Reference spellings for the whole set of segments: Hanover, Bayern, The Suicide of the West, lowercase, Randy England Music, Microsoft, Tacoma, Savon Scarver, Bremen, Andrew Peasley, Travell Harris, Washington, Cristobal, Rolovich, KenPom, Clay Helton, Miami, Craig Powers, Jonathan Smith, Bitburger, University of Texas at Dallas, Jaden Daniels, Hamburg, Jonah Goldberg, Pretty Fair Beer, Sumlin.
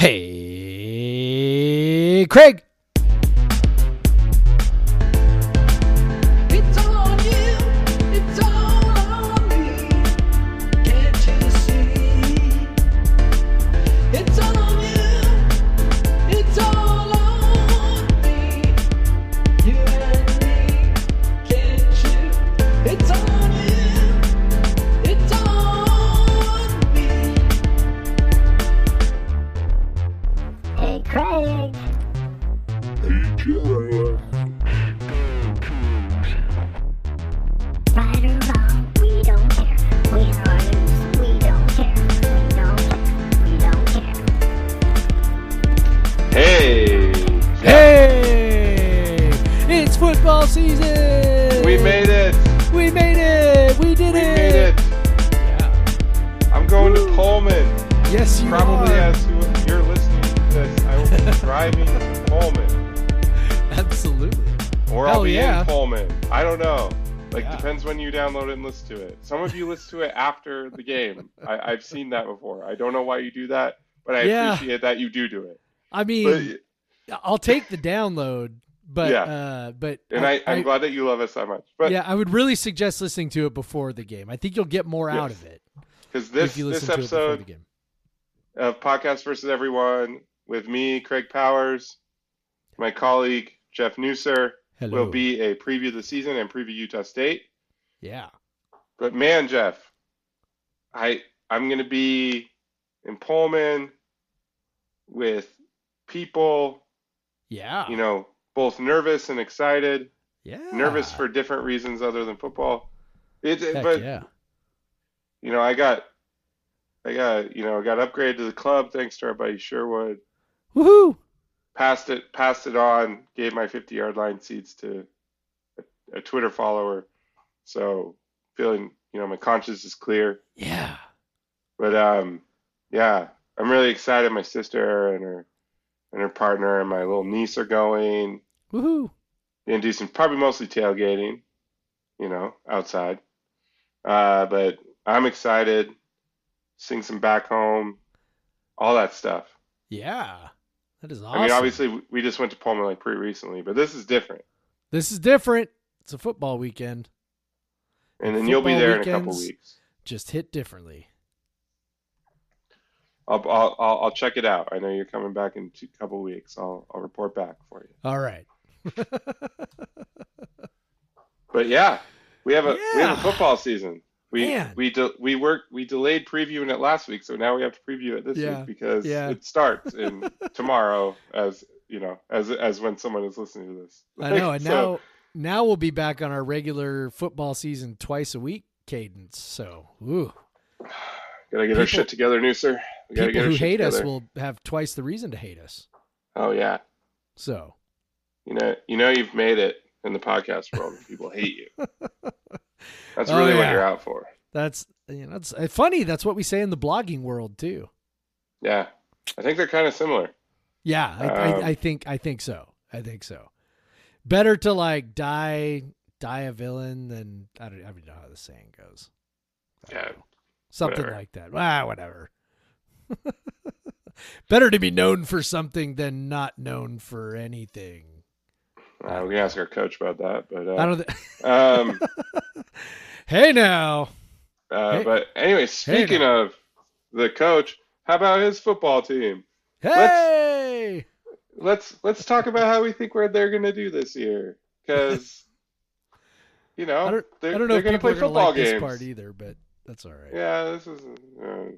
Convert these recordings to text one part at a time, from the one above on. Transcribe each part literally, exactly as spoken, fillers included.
Hey, Craig. It's on you. It's all on me. Can't you see? It's on you. It's all on me. You and me. Can't you? It's on you. It's on me. Hey, Craig. Hey, Craig. Right or wrong, we don't care. Win or lose, we don't care. We don't care. We don't care. Hey, Hey, it's football season. we made it. We made it. We did We made it. it. Yeah. I'm going to Pullman. Yes, you Probably are. as you- you're listening to this, I will be driving to Pullman, Absolutely. or Hell I'll be yeah. in Pullman. I don't know. Like Yeah. depends when you download it and listen to it. Some of you listen to it after the game. I, I've seen that before. I don't know why you do that, but I Yeah. appreciate that you do do it. I mean, But- I'll take the download, but Yeah. uh, but And I, I'm glad that you love us that much. But yeah, I would really suggest listening to it before the game. I think you'll get more out Yes. of it because this if you listen this to it before the episode game. of Podcast Versus Everyone with me, Craig Powers, my colleague Jeff Neusser, Hello. will be a preview of the season and preview Utah State. Yeah. But man, Jeff, I I'm gonna be in Pullman with people, Yeah. you know, both nervous and excited. Yeah. Nervous for different reasons other than football. It, it- Heck but yeah. you know, I got, I got, you know, I got upgraded to the club thanks to our buddy Sherwood. Woohoo. Passed it, passed it on. Gave my fifty-yard line seats to a, a Twitter follower. So feeling, you know, my conscience is clear. Yeah. But um, yeah, I'm really excited. My sister and her and her partner and my little niece are going. Woohoo. Gonna do some probably mostly tailgating, you know, outside. Uh, but I'm excited. Sing some back home, all that stuff. Yeah. That is awesome. I mean, obviously, w- we just went to Pullman like pretty recently, but this is different. This is different. It's a football weekend. And then you'll be Football there in a couple weekends. weeks. Just hit differently. I'll, I'll I'll I'll check it out. I know you're coming back in a couple weeks. I'll I'll report back for you. All right. But yeah, we have a we have a Yeah. football season. We Man. we de- we work we delayed previewing it last week, so now we have to preview it this Yeah. week because Yeah. it starts in tomorrow. As you know, as as when someone is listening to this. I know. And So, now, now we'll be back on our regular football season twice a week cadence. So, ooh, gotta get our people- shit together, Neusser. We gotta people get our who shit hate us together. will have twice the reason to hate us. Oh yeah, So, you know you know you've made it in the podcast world. When people hate you. That's Oh, really what yeah. you're out for. that's you know, that's uh, funny. That's what we say in the blogging world too. Yeah, I think they're kind of similar. Yeah, I, Um, I, I think I think so. I think so. Better to like die die a villain than I don't, I don't know how the saying goes. I don't Yeah, know. Something whatever. like that. Ah, whatever. Better to be known for something than not known for anything. Uh, we can ask our coach about that, but uh, I don't. Th- um, hey now, uh, Hey. but anyway, speaking of the coach, how about his football team? hey, Let's let's talk about how we think where they're going to do this year, because you know I don't. they're, I don't know they're if going to people play are gonna football like games. this part either, but that's all right. Yeah, this is. Uh,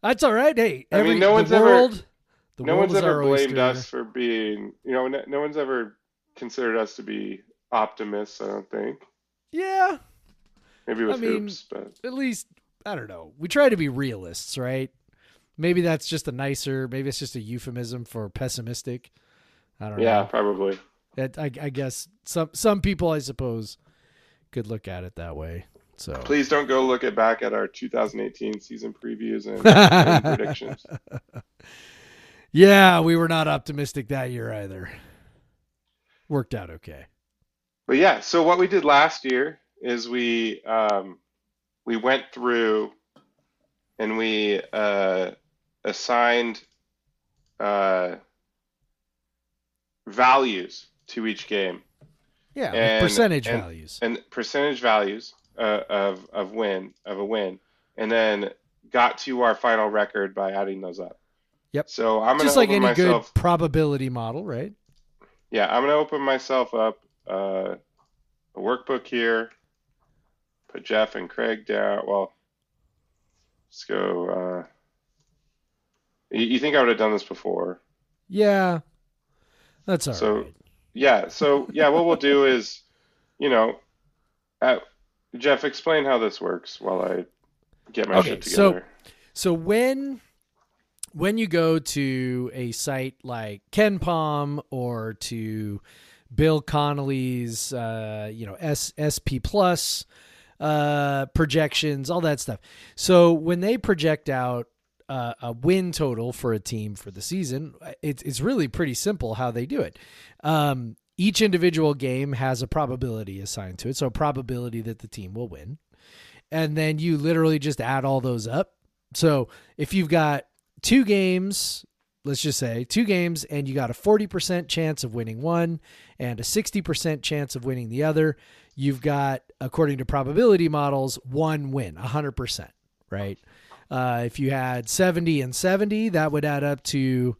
That's all right. Hey, I mean, every- no the one's ever- world, the no world one's is ever our blamed oyster. us for being, you know, no, no one's ever considered us to be optimists. I don't think. Yeah. Maybe with I mean, hoops, but At least I don't know. We try to be realists, right? Maybe that's just a nicer. Maybe it's just a euphemism for pessimistic. I don't yeah, know. probably. That I, I guess some some people, I suppose, could look at it that way. So Please don't go look at back at our two thousand eighteen season previews and, and predictions. yeah, we were not optimistic that year either. Worked out okay. But yeah, so what we did last year is we um, we went through and we uh, assigned uh, values to each game. Yeah, and, percentage and, values and percentage values uh, of of win of a win, and then got to our final record by adding those up. Yep. So I'm gonna just like open any myself, good probability model, right? Yeah, I'm gonna open myself up uh, a workbook here. Put Jeff and Craig down. Well, let's go. Uh, you, you think I would have done this before? Yeah, that's all so, right. Yeah. So yeah, what we'll do is, you know, uh, Jeff, explain how this works while I get my okay, shit together. So, so when when you go to a site like KenPom or to Bill Connolly's, uh, you know, S SP Plus uh, projections, all that stuff. So when they project out Uh, a win total for a team for the season, it's it's really pretty simple how they do it. Um, each individual game has a probability assigned to it, so a probability that the team will win. And then you literally just add all those up. So if you've got two games, let's just say two games, and you got a forty percent chance of winning one and a sixty percent chance of winning the other, you've got, according to probability models, one win, one hundred percent, right? Uh, if you had seventy and seventy, that would add up to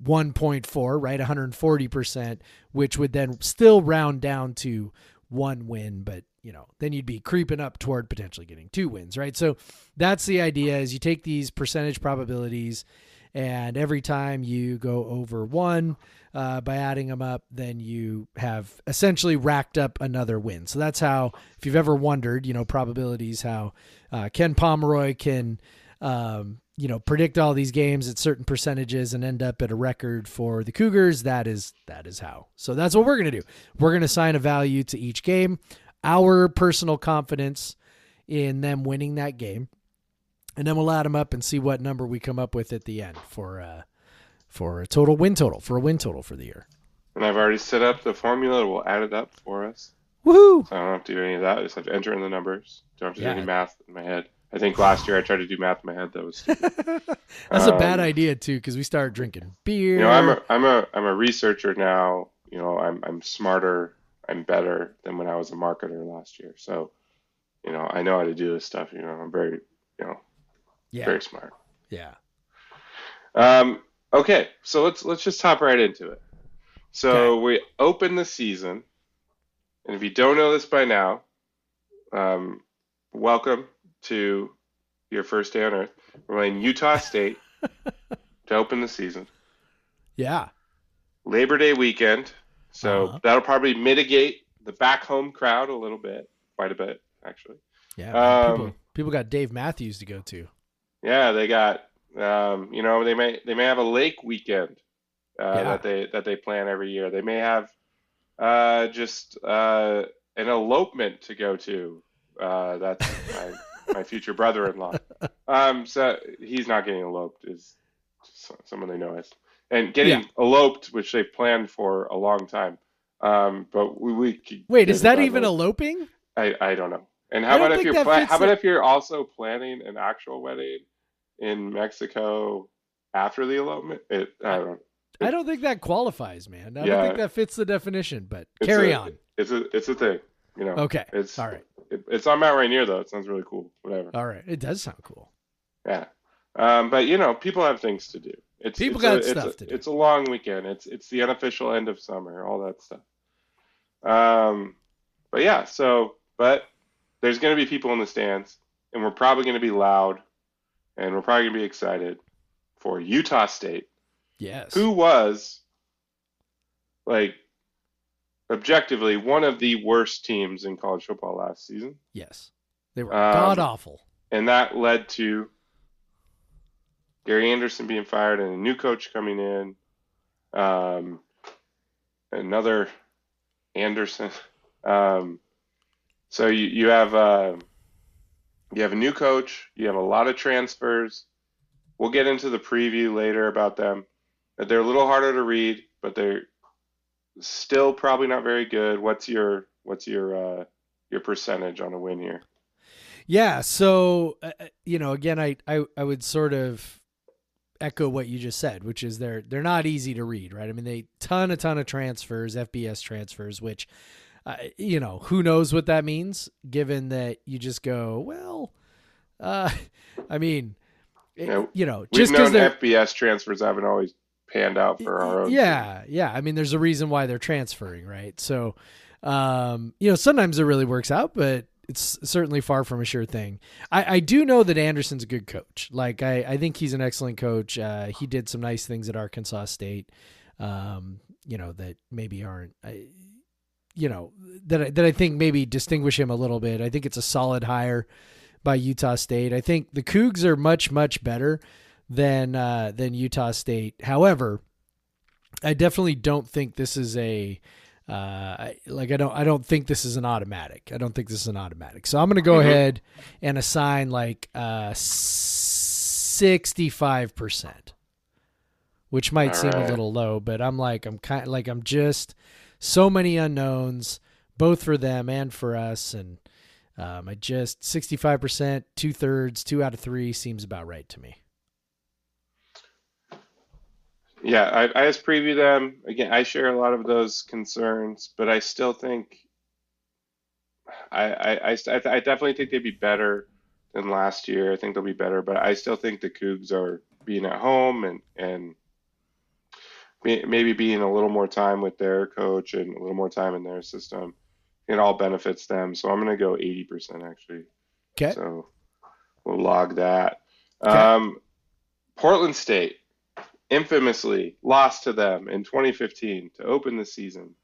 one point four, right? one hundred forty percent, which would then still round down to one win. But, you know, then you'd be creeping up toward potentially getting two wins, right? So that's the idea, is you take these percentage probabilities, and every time you go over one uh, by adding them up, then you have essentially racked up another win. So that's how, if you've ever wondered, you know, probabilities, how uh, Ken Pomeroy can... Um, you know, predict all these games at certain percentages and end up at a record for the Cougars. That is, that is how. So that's what we're going to do. We're going to assign a value to each game, our personal confidence in them winning that game. And then we'll add them up and see what number we come up with at the end for, uh, for a total win total, for a win total for the year. And I've already set up the formula. We'll add it up for us. Woohoo! So I don't have to do any of that. I just have to enter in the numbers. Don't have to yeah. do any math in my head. I think last year I tried to do math in my head. That was stupid. That's um, a bad idea too, because we started drinking beer. You know, I'm a I'm a I'm a researcher now. You know, I'm I'm smarter. I'm better than when I was a marketer last year. So, you know, I know how to do this stuff. You know, I'm very you know, yeah. very smart. Yeah. Um. Okay. So let's let's just hop right into it. So okay. we open the season, and if you don't know this by now, um, welcome to your first day on Earth. We're playing Utah State to open the season. Yeah. Labor Day weekend. So uh-huh. that'll probably mitigate the back home crowd a little bit. Quite a bit, actually. Yeah. Um, people, people got Dave Matthews to go to. Yeah, they got, um, you know, they may they may have a lake weekend uh, yeah. that they that they plan every year. They may have uh, just uh, an elopement to go to. Uh, that's I, my future brother-in-law. Um, so he's not getting eloped, is someone they know is. And getting yeah. eloped, which they've planned for a long time. Um, but we, we wait, is that even eloping? I, I don't know. And how about if you're pla- how about if you're also planning an actual wedding in Mexico after the elopement? It, I don't. It, I don't think that qualifies, man. I yeah, don't think that fits the definition. But carry a, on. It's a it's a thing. You know. Okay. It's all right. It's on Mount Rainier, though. It sounds really cool. Whatever. All right. It does sound cool. Yeah. Um, but, you know, people have things to do. It's, people it's got a, stuff it's a, to do. It's a long weekend. It's it's the unofficial end of summer, all that stuff. Um, But, yeah. So, but there's going to be people in the stands, and we're probably going to be loud, and we're probably going to be excited for Utah State. Yes. Who was, like, objectively, one of the worst teams in college football last season. Yes. They were um, god-awful. And that led to Gary Anderson being fired and a new coach coming in. Um, another Anderson. Um, so you, you have uh, you have a new coach. You have a lot of transfers. We'll get into the preview later about them. They're a little harder to read, but they're still probably not very good. What's your what's your uh, your percentage on a win here? Yeah. So, uh, you know, again, I, I, I would sort of echo what you just said, which is they're, they're not easy to read, right? I mean, they ton, a ton of transfers, F B S transfers, which, uh, you know, who knows what that means, given that you just go, well, uh, I mean, it, yeah, you know, we've just known F B S transfers haven't always panned out for our own. Yeah. Team. Yeah. I mean, there's a reason why they're transferring, right? So, um, you know, sometimes it really works out, but it's certainly far from a sure thing. I, I do know that Anderson's a good coach. Like I, I think he's an excellent coach. Uh, he did some nice things at Arkansas State, um, you know, that maybe aren't, I, you know, that I, that I think maybe distinguish him a little bit. I think it's a solid hire by Utah State. I think the Cougs are much, much better than, uh, than Utah State. However, I definitely don't think this is a, Uh, like I don't, I don't think this is an automatic. I don't think this is an automatic. So I'm going to go mm-hmm. ahead and assign like uh, sixty-five percent, which might All seem right. a little low, but I'm like, I'm kind of like, I'm just so many unknowns, both for them and for us. And um, I just sixty-five percent, two thirds, two out of three seems about right to me. Yeah, I, I just preview them. Again, I share a lot of those concerns, but I still think I, I, I, I definitely think they'd be better than last year. I think they'll be better, but I still think the Cougs are being at home and, and maybe being a little more time with their coach and a little more time in their system. It all benefits them. So I'm going to go eighty percent actually. Okay. So we'll log that. Okay. Um, Portland State. Infamously lost to them in twenty fifteen to open the season.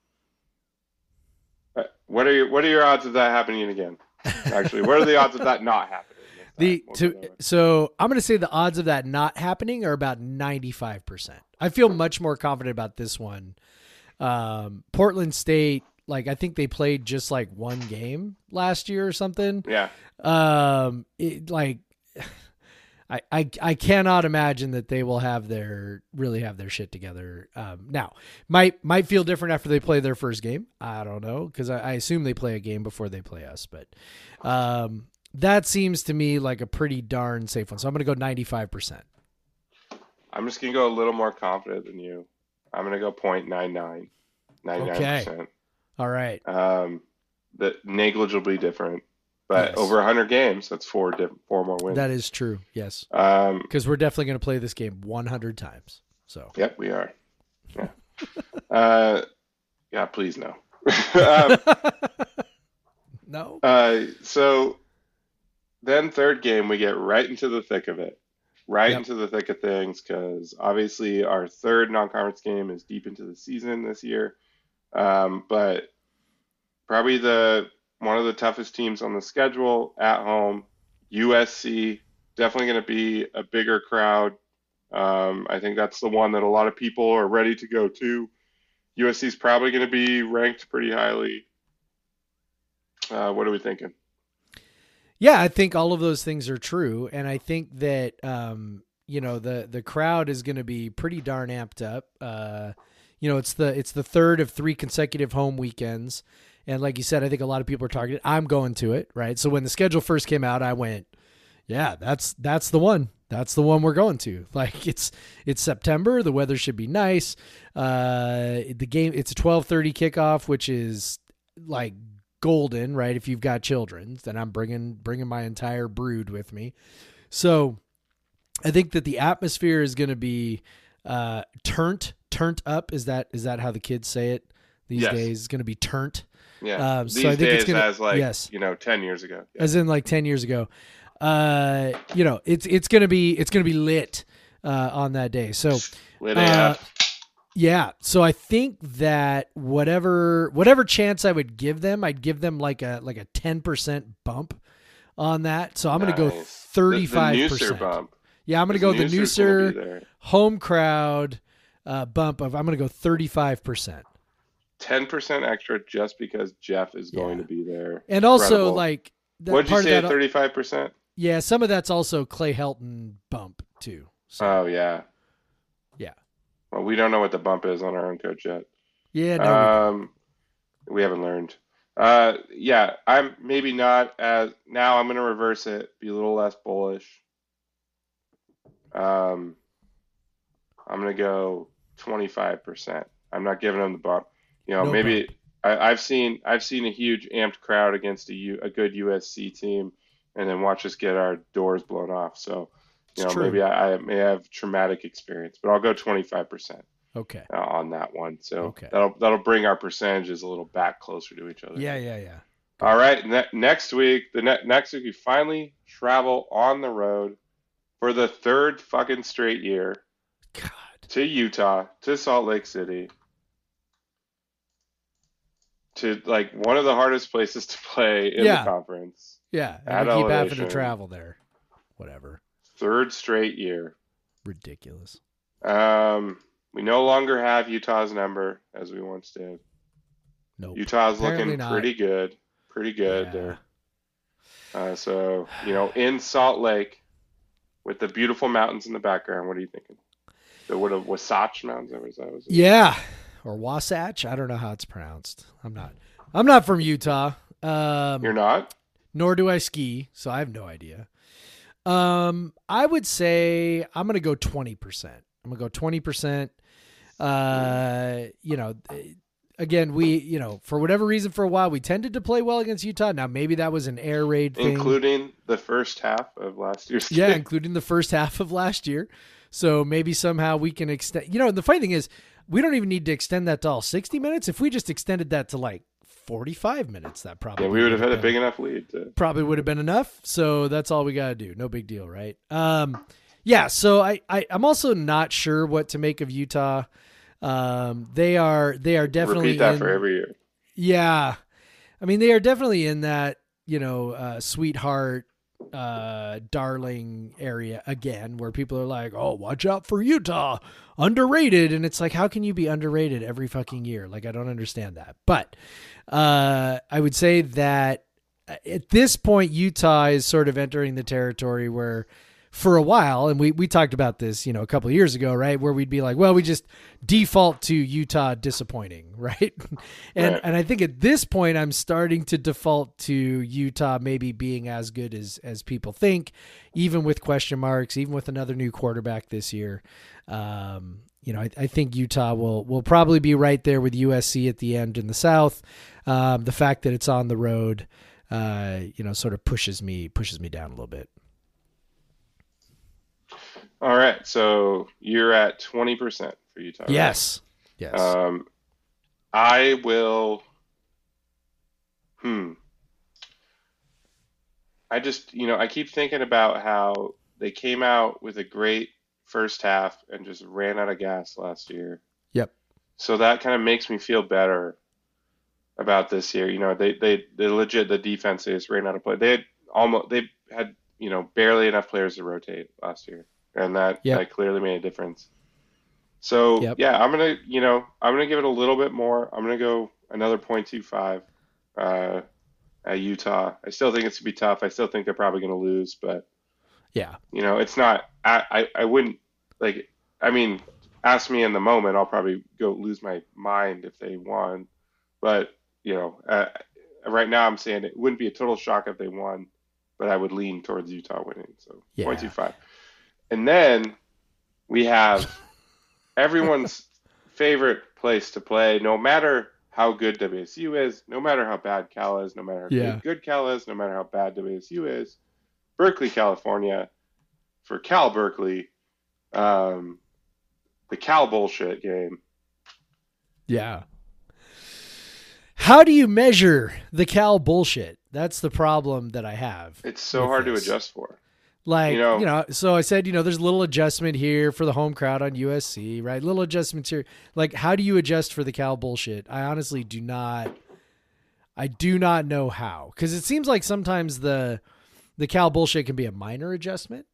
What are your what are your odds of that happening again? Actually, what are the odds of that not happening? The to, so I'm going to say the odds of that not happening are about ninety-five percent. I feel much more confident about this one. Um, Portland State, like I think they played just like one game last year or something. Yeah. Um, it, like. I, I, I cannot imagine that they will have their really have their shit together. Um, now might, might feel different after they play their first game. I don't know. Cause I, I assume they play a game before they play us, but um, that seems to me like a pretty darn safe one. So I'm going to go ninety-five percent. I'm just going to go a little more confident than you. I'm going to go zero point nine nine, ninety-nine percent. Okay. All right. Um, the negligibly different. But yes. Over one hundred games, that's four different, four more wins. That is true, yes. Because um, we're definitely going to play this game one hundred times. So. Yep, we are. Yeah, uh, yeah. Please no. um, no. Uh, so then third game, we get right into the thick of it, right yep. into the thick of things, because obviously our third non-conference game is deep into the season this year. Um, but probably the... one of the toughest teams on the schedule at home, U S C, definitely going to be a bigger crowd. Um, I think that's the one that a lot of people are ready to go to. U S C is probably going to be ranked pretty highly. Uh, what are we thinking? Yeah, I think all of those things are true. And I think that, um, you know, the, the crowd is going to be pretty darn amped up. Uh, you know, it's the, it's the third of three consecutive home weekends. And like you said, I think a lot of people are targeted. I'm going to it, right? So when the schedule first came out, I went, yeah, that's that's the one. That's the one we're going to. Like it's it's September. The weather should be nice. Uh, the game, it's a twelve thirty kickoff, which is like golden, right? If you've got children, then I'm bringing bringing my entire brood with me. So I think that the atmosphere is going to be uh, turnt, turnt up. Is that is that how the kids say it these yes. days? It's going to be turnt. Yeah, um, these so I think days it's gonna, as like, yes. you know, ten years ago, yeah. as in like ten years ago, uh, you know, it's, it's going to be, it's going to be lit, uh, on that day. So, lit uh, yeah. So I think that whatever, whatever chance I would give them, I'd give them like a, like a ten percent bump on that. So I'm nice. going to go thirty-five percent. Yeah. I'm going to go the Neusser home crowd, uh, bump of, I'm going to go thirty-five percent. ten percent extra just because Jeff is going yeah. to be there. And also Incredible. like, what'd you say at thirty-five percent? Yeah. Some of that's also Clay Helton bump too. So. Oh yeah. Yeah. Well, we don't know what the bump is on our own coach yet. Yeah. No, um, we, we haven't learned. Uh, yeah, I'm maybe not as now. I'm going to reverse it, be a little less bullish. Um, I'm going to go twenty-five percent. I'm not giving them the bump. You know, no maybe I, I've seen I've seen a huge amped crowd against a, U, a good U S C team, and then watch us get our doors blown off. So, you it's know, true. maybe I, I may have traumatic experience, but I'll go twenty-five percent. Okay. Uh, on that one. So okay. that'll that'll bring our percentages a little back closer to each other. Yeah, yeah, yeah. All right. Ne- next week, the ne- next week we finally travel on the road for the third fucking straight year. God. To Utah, to Salt Lake City, to like one of the hardest places to play in yeah. the conference. Yeah. And we keep having to travel there. Whatever. Third straight year. Ridiculous. Um. We no longer have Utah's number as we once did. Nope. Utah's Apparently looking not. pretty good. Pretty good yeah. there. Uh, so, you know, in Salt Lake with the beautiful mountains in the background, what are you thinking? The what of Wasatch Mountains? Or was that, was it? Yeah. Or Wasatch. I don't know how it's pronounced. I'm not I'm not from Utah. Um, You're not? Nor do I ski, so I have no idea. Um, I would say I'm going to go twenty percent. I'm going to go twenty percent. Uh, you know, again, we, you know, for whatever reason, for a while, we tended to play well against Utah. Now, maybe that was an air raid thing. Including the first half of last year's game. Yeah, including the first half of last year. So maybe somehow we can extend, you know, the funny thing is we don't even need to extend that to all sixty minutes. If we just extended that to like forty-five minutes, that probably yeah, we would have had a big enough lead. To... Probably would have been enough. So that's all we got to do. No big deal. Right. Um, Yeah, so I, I, I'm also not sure what to make of Utah. Um, they are they are definitely repeat that in, for every year. Yeah, I mean they are definitely in that you know uh, sweetheart, uh, darling area again, where people are like, oh, watch out for Utah, underrated, and it's like, how can you be underrated every fucking year? Like I don't understand that. But uh, I would say that at this point, Utah is sort of entering the territory where. For a while, and we, we talked about this, you know, a couple of years ago, right, where we'd be like, well, we just default to Utah disappointing, right? and right. and I think at this point, I'm starting to default to Utah maybe being as good as as people think, even with question marks, even with another new quarterback this year. Um, you know, I, I think Utah will will probably be right there with U S C at the end in the South. Um, the fact that it's on the road, uh, you know, sort of pushes me pushes me down a little bit. All right, so you're at twenty percent for Utah. Yes, right? yes. Um, I will. Hmm. I just, you know, I keep thinking about how they came out with a great first half and just ran out of gas last year. Yep. So that kind of makes me feel better about this year. You know, they they they legit the defense they just ran out of play. They had almost they had you know barely enough players to rotate last year. And that, yep. that clearly made a difference. So, yep. yeah, I'm going to, you know, I'm going to give it a little bit more. I'm going to go another point two five uh, at Utah. I still think it's going to be tough. I still think they're probably going to lose, but, yeah, you know, it's not, I, I, I wouldn't, like, I mean, ask me in the moment. I'll probably go lose my mind if they won. But, you know, uh, right now I'm saying it wouldn't be a total shock if they won, but I would lean towards Utah winning. So, yeah. point two five. And then we have everyone's favorite place to play, no matter how good W S U is, no matter how bad Cal is, no matter how yeah. good Cal is, no matter how bad W S U is, Berkeley, California, for Cal Berkeley, um, the Cal bullshit game. Yeah. How do you measure the Cal bullshit? That's the problem that I have. It's so hard this. to adjust for. Like, you know, you know, so I said, you know, there's a little adjustment here for the home crowd on U S C, right? Little adjustments here. Like, how do you adjust for the Cal bullshit? I honestly do not. I do not know how, because it seems like sometimes the the Cal bullshit can be a minor adjustment.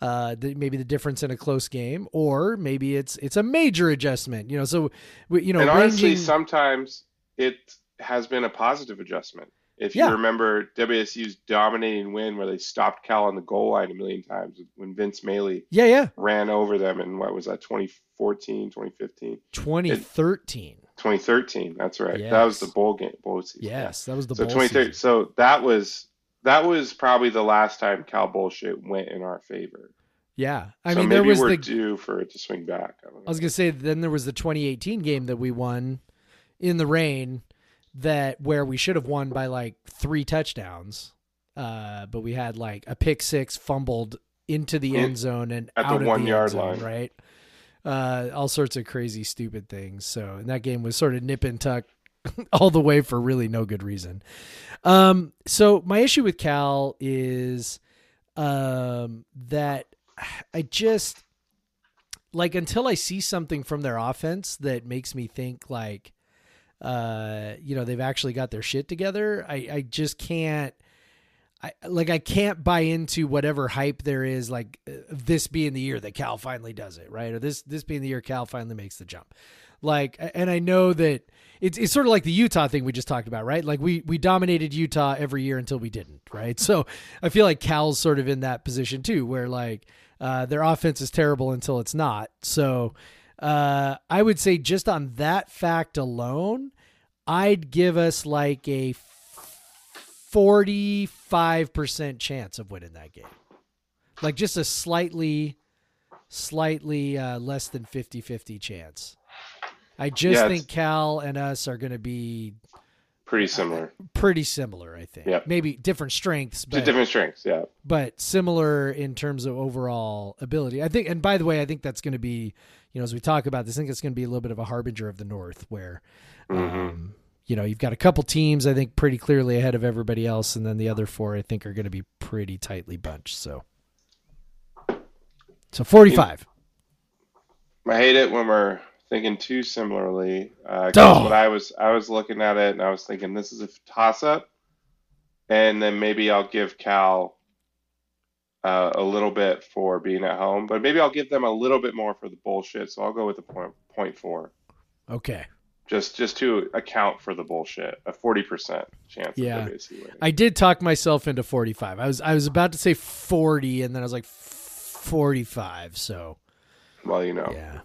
Uh, the, maybe the difference in a close game, or maybe it's it's a major adjustment, you know, so, you know, and honestly, ranging... sometimes it has been a positive adjustment. If yeah. you remember W S U's dominating win where they stopped Cal on the goal line a million times when Vince Mailey yeah, yeah. ran over them in, what was that, twenty fourteen, twenty fifteen? twenty thirteen. twenty thirteen, that's right. Yes. That was the bowl game, bowl season. Yes, that was the so bowl season. So that was, that was probably the last time Cal bullshit went in our favor. Yeah. I so mean, maybe there was we're the, due for it to swing back. I, don't know. I was going to say, then there was the twenty eighteen game that we won in the rain. That where we should have won by like three touchdowns, uh, but we had like a pick six fumbled into the end zone and at out the one of the yard end line, zone, right? Uh, all sorts of crazy, stupid things. So, and that game was sort of nip and tuck all the way for really no good reason. Um, so my issue with Cal is um, that I just like until I see something from their offense that makes me think like. Uh, you know, they've actually got their shit together. I, I just can't, I like, I can't buy into whatever hype there is, like uh, this being the year that Cal finally does it, right? Or this, this being the year Cal finally makes the jump. Like, and I know that it's, it's sort of like the Utah thing we just talked about, right? Like we, we dominated Utah every year until we didn't, right? So I feel like Cal's sort of in that position too, where like, uh, their offense is terrible until it's not. So, Uh, I would say just on that fact alone, I'd give us like a forty-five percent chance of winning that game. Like just a slightly, slightly, uh, less than fifty fifty chance. I just yeah, think Cal and us are going to be pretty similar, uh, pretty similar. I think yep. maybe different strengths, but just different strengths. Yeah. But similar in terms of overall ability, I think. And by the way, I think that's going to be, you know, as we talk about this, I think it's going to be a little bit of a harbinger of the North where, um, mm-hmm. you know, you've got a couple teams, I think, pretty clearly ahead of everybody else. And then the other four, I think, are going to be pretty tightly bunched. So, so forty-five. I hate it when we're thinking too similarly. Uh, oh. What I was, I was looking at it and I was thinking this is a toss up. And then maybe I'll give Cal Uh, a little bit for being at home, but maybe I'll give them a little bit more for the bullshit. So I'll go with the point, point four. Okay. Just, just to account for the bullshit, a forty percent chance. Yeah. I did talk myself into forty-five. I was, I was about to say forty and then I was like forty-five. So, well, you know, yeah,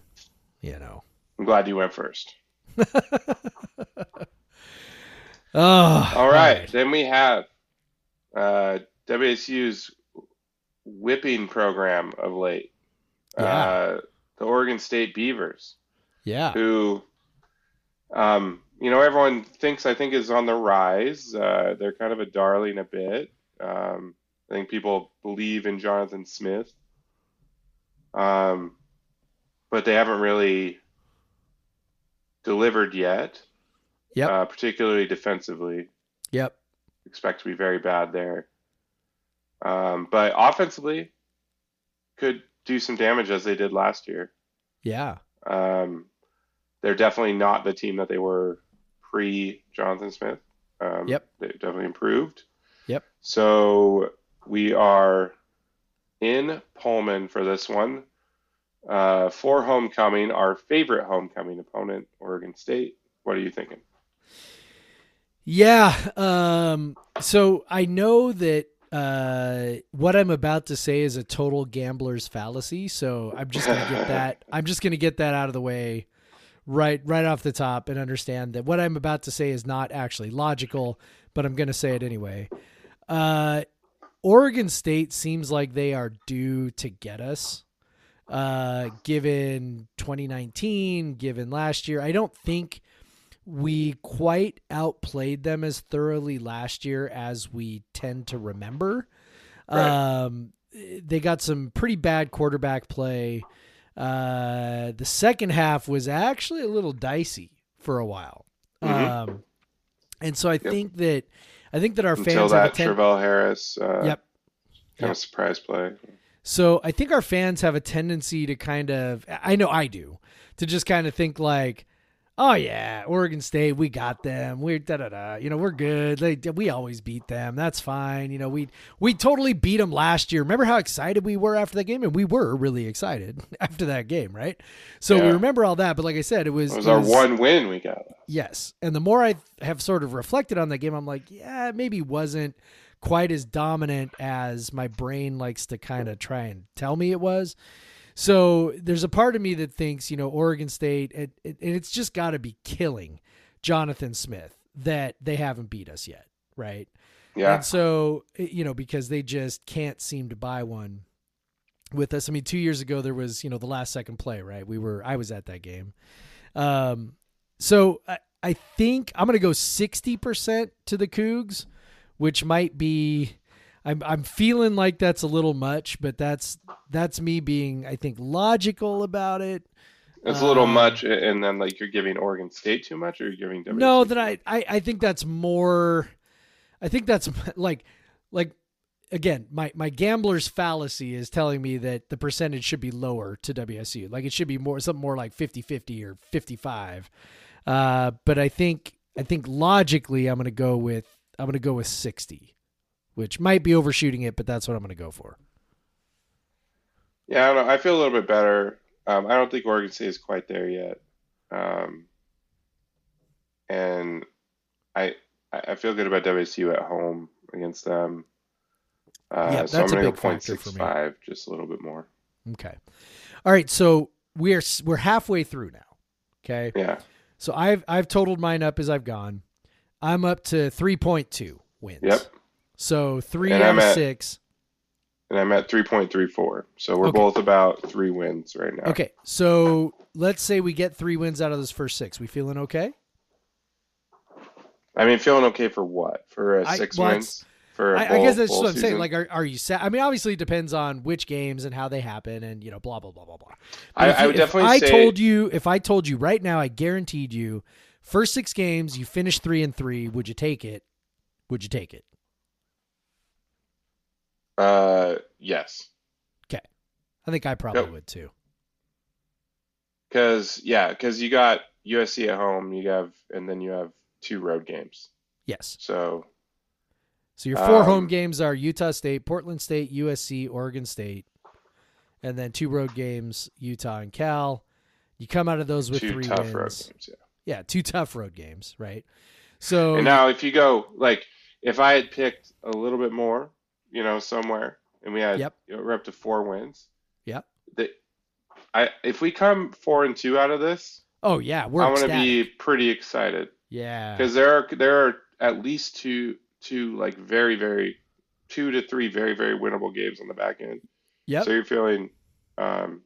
you know, I'm glad you went first. oh, all, all right. right. Then we have, uh, W S U's whipping program of late, yeah. uh, the Oregon State Beavers, yeah, who, um, you know, everyone thinks I think is on the rise. Uh, they're kind of a darling a bit. Um, I think people believe in Jonathan Smith, um, but they haven't really delivered yet. Yep. Uh, particularly defensively. Yep. Expect to be very bad there. Um, but offensively could do some damage as they did last year. Yeah. Um, they're definitely not the team that they were pre Jonathan Smith. Um, yep. They've definitely improved. Yep. So we are in Pullman for this one, uh, for homecoming, our favorite homecoming opponent, Oregon State. What are you thinking? Yeah. Um, so I know that, Uh, what I'm about to say is a total gambler's fallacy. So I'm just going to get that. I'm just going to get that out of the way right, right off the top and understand that what I'm about to say is not actually logical, but I'm going to say it anyway. Uh, Oregon State seems like they are due to get us, uh, given twenty nineteen, given last year. I don't think we quite outplayed them as thoroughly last year as we tend to remember. Right. Um, they got some pretty bad quarterback play. Uh, the second half was actually a little dicey for a while. Mm-hmm. Um, and so I yep. think that, I think that our Until fans that, have a ten- Travell Harris, uh, yep. kind yep. of surprise play. So I think our fans have a tendency to kind of, I know I do, to just kind of think like, oh yeah, Oregon State, we got them. We're da da da. You know, we're good. They, we always beat them. That's fine. You know, we we totally beat them last year. Remember how excited we were after that game, and we were really excited after that game, right? So yeah. we remember all that. But like I said, it was it was our was, one win we got. Yes, and the more I have sort of reflected on that game, I'm like, yeah, it maybe wasn't quite as dominant as my brain likes to kind of try and tell me it was. So there's a part of me that thinks, you know, Oregon State, it, it, it's just got to be killing Jonathan Smith that they haven't beat us yet, right? Yeah. And so, you know, because they just can't seem to buy one with us. I mean, two years ago there was, you know, the last second play, right? We were, I was at that game. Um, so I, I think I'm going to go sixty percent to the Cougs, which might be, I'm I'm feeling like that's a little much, but that's that's me being, I think, logical about it. It's um, a little much, and then like you're giving Oregon State too much, or you're giving W C. No, that I, I I think that's more. I think that's like like again, my my gambler's fallacy is telling me that the percentage should be lower to W S U. Like it should be more something more like fifty-fifty or fifty-five. Uh, but I think I think logically, I'm gonna go with I'm gonna go with sixty. Which might be overshooting it, but that's what I'm going to go for. Yeah, I don't know. I feel a little bit better. Um, I don't think Oregon State is quite there yet. Um, and I I feel good about W S U at home against them. Uh, yeah, so I'm going to go point six five, just a little bit more. Okay. All right, so we're we're halfway through now. Okay? Yeah. So I've I've totaled mine up as I've gone. I'm up to three point two wins. Yep. So three and, and at, six. And I'm at three point three four. So we're okay. both about three wins right now. Okay. So let's say we get three wins out of those first six. We feeling okay? I mean, feeling okay for what? For uh, six I, well, wins? For I, bowl, I guess that's what I'm season? saying. Like, are, are you sad? I mean, obviously it depends on which games and how they happen and, you know, blah, blah, blah, blah, blah. I, you, I would definitely I say. I told you, if I told you right now, I guaranteed you first six games, you finish three and three. Would you take it? Would you take it? Uh, yes. Okay. I think I probably yep. would too. Cause yeah, cause you got U S C at home, you have, and then you have two road games. Yes. So, so your four um, home games are Utah State, Portland State, U S C, Oregon State, and then two road games, Utah and Cal. You come out of those with two three tough wins. Road games, yeah. yeah. Two tough road games. Right. So and now if you go, like if I had picked a little bit more, you know, somewhere, and we had yep. you know, we're up to four wins. Yep. The, I if we come four and two out of this, oh yeah, we're. I want to be pretty excited. Yeah. Because there are there are at least two two like very very two to three very very winnable games on the back end. Yeah. So you're feeling um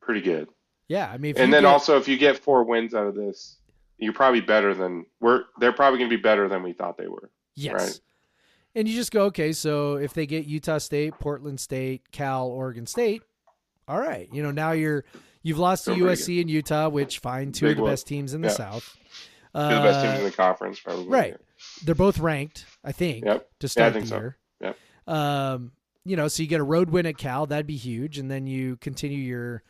pretty good. Yeah, I mean. And then get... also, if you get four wins out of this, you're probably better than we're. They're probably going to be better than we thought they were. Yes. Right? And you just go, okay, so if they get Utah State, Portland State, Cal, Oregon State, all right. You know, now you're, you've lost to U S C and Utah, which fine, two of the best teams in the South. Two of the best teams in the conference, probably. Right. They're both ranked, I think, to start the year. Yep. Um, you know, so you get a road win at Cal. That'd be huge. And then you continue your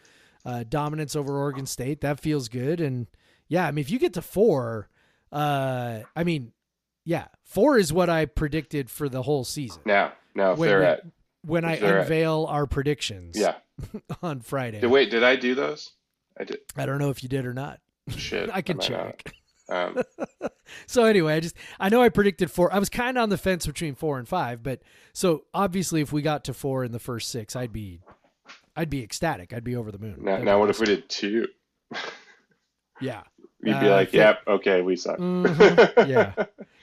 uh, dominance over Oregon State. That feels good. And, yeah, I mean, if you get to four, uh, I mean – yeah, four is what I predicted for the whole season. Now, now if when, they're at when I unveil at. our predictions. Yeah. on Friday. Did, wait, did I do those? I did. I don't know if you did or not. Shit, I can I check. Um, so anyway, I just I know I predicted four. I was kind of on the fence between four and five, but so obviously if we got to four in the first six, I'd be, I'd be ecstatic. I'd be over the moon. Now, now what if we did two? yeah. You'd be uh, like, yep, yeah, okay, we suck. Mm-hmm, yeah.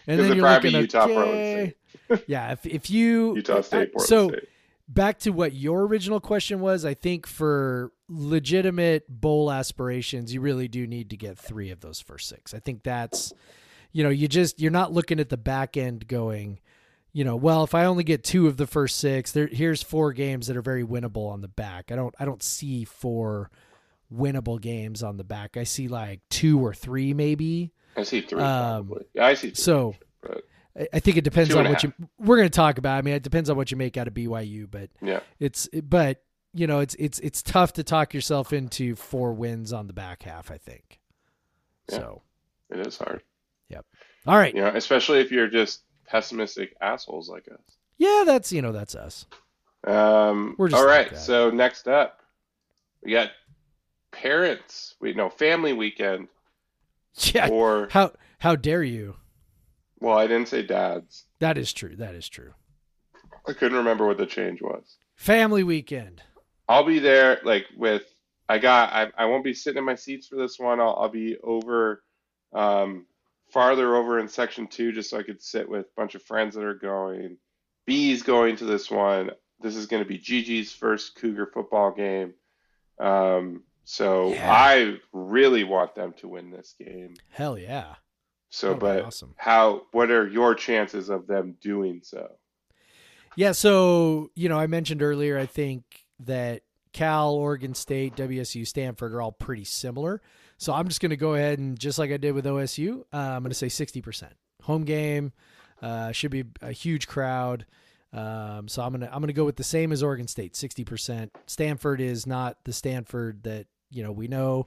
And then you're probably looking, Utah, okay. Portland State. yeah, if if you Utah State, Portland so State. Back to what your original question was, I think for legitimate bowl aspirations, you really do need to get three of those first six. I think that's, you know, you just you're not looking at the back end going, you know, well, if I only get two of the first six, there here's four games that are very winnable on the back. I don't I don't see four winnable games on the back. I see like two or three maybe. I see three. Um, yeah, I see three. So I think it depends on what you, we're going to talk about. I mean, it depends on what you make out of B Y U, but yeah, it's, but you know, it's, it's, it's tough to talk yourself into four wins on the back half, I think. Yeah, so it is hard. Yep. All right. Yeah, you know, especially if you're just pessimistic assholes like us. Yeah, that's, you know, that's us. Um, We're just all right. Like so next up, we got parents. We no family weekend. Yeah. Or how how dare you? Well, I didn't say dads. That is true. That is true. I couldn't remember what the change was. Family weekend. I'll be there. Like with I got. I I won't be sitting in my seats for this one. I'll I'll be over. Um. farther over in section two, just so I could sit with a bunch of friends that are going. B's going to this one. This is going to be Gigi's first Cougar football game. Um, so yeah. I really want them to win this game. Hell yeah. So, That'd but awesome. how, what are your chances of them doing so? Yeah. So, you know, I mentioned earlier, I think that Cal, Oregon State, W S U, Stanford are all pretty similar. So I'm just going to go ahead and just like I did with O S U, uh, I'm going to say sixty percent home game, uh, should be a huge crowd. Um, so I'm going to, I'm going to go with the same as Oregon State, sixty percent. Stanford is not the Stanford that, you know, we know.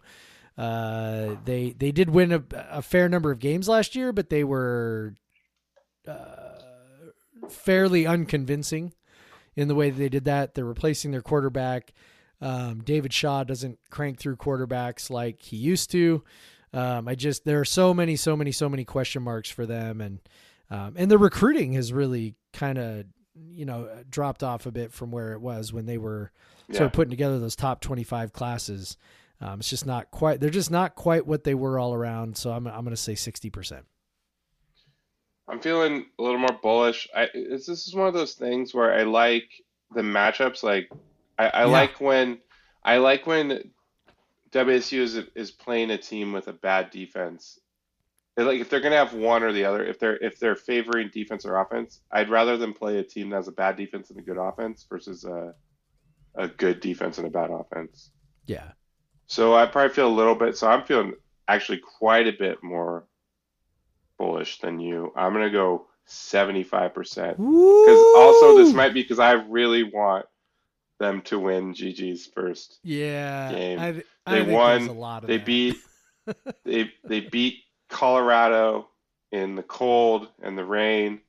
Uh, they, they did win a, a fair number of games last year, but they were uh, fairly unconvincing in the way that they did that. They're replacing their quarterback. Um, David Shaw doesn't crank through quarterbacks like he used to. Um, I just, there are so many, so many, so many question marks for them. And, um, and the recruiting has really kind of, you know, dropped off a bit from where it was when they were yeah. sort of putting together those top twenty-five classes. Um, it's just not quite, they're just not quite what they were all around. So I'm, I'm going to say sixty percent. I'm feeling a little more bullish. I, it's, this is one of those things where I like the matchups. Like, I, I yeah. like when I like when W S U is is playing a team with a bad defense. They're like if they're going to have one or the other, if they're if they're favoring defense or offense, I'd rather them play a team that has a bad defense and a good offense versus a a good defense and a bad offense. Yeah. So I probably feel a little bit. So I'm feeling actually quite a bit more bullish than you. I'm going to go seventy-five percent. Because also this might be because I really want them to win Gigi's first yeah, game. I, I they think won. A lot of they that. beat. they they beat Colorado in the cold and the rain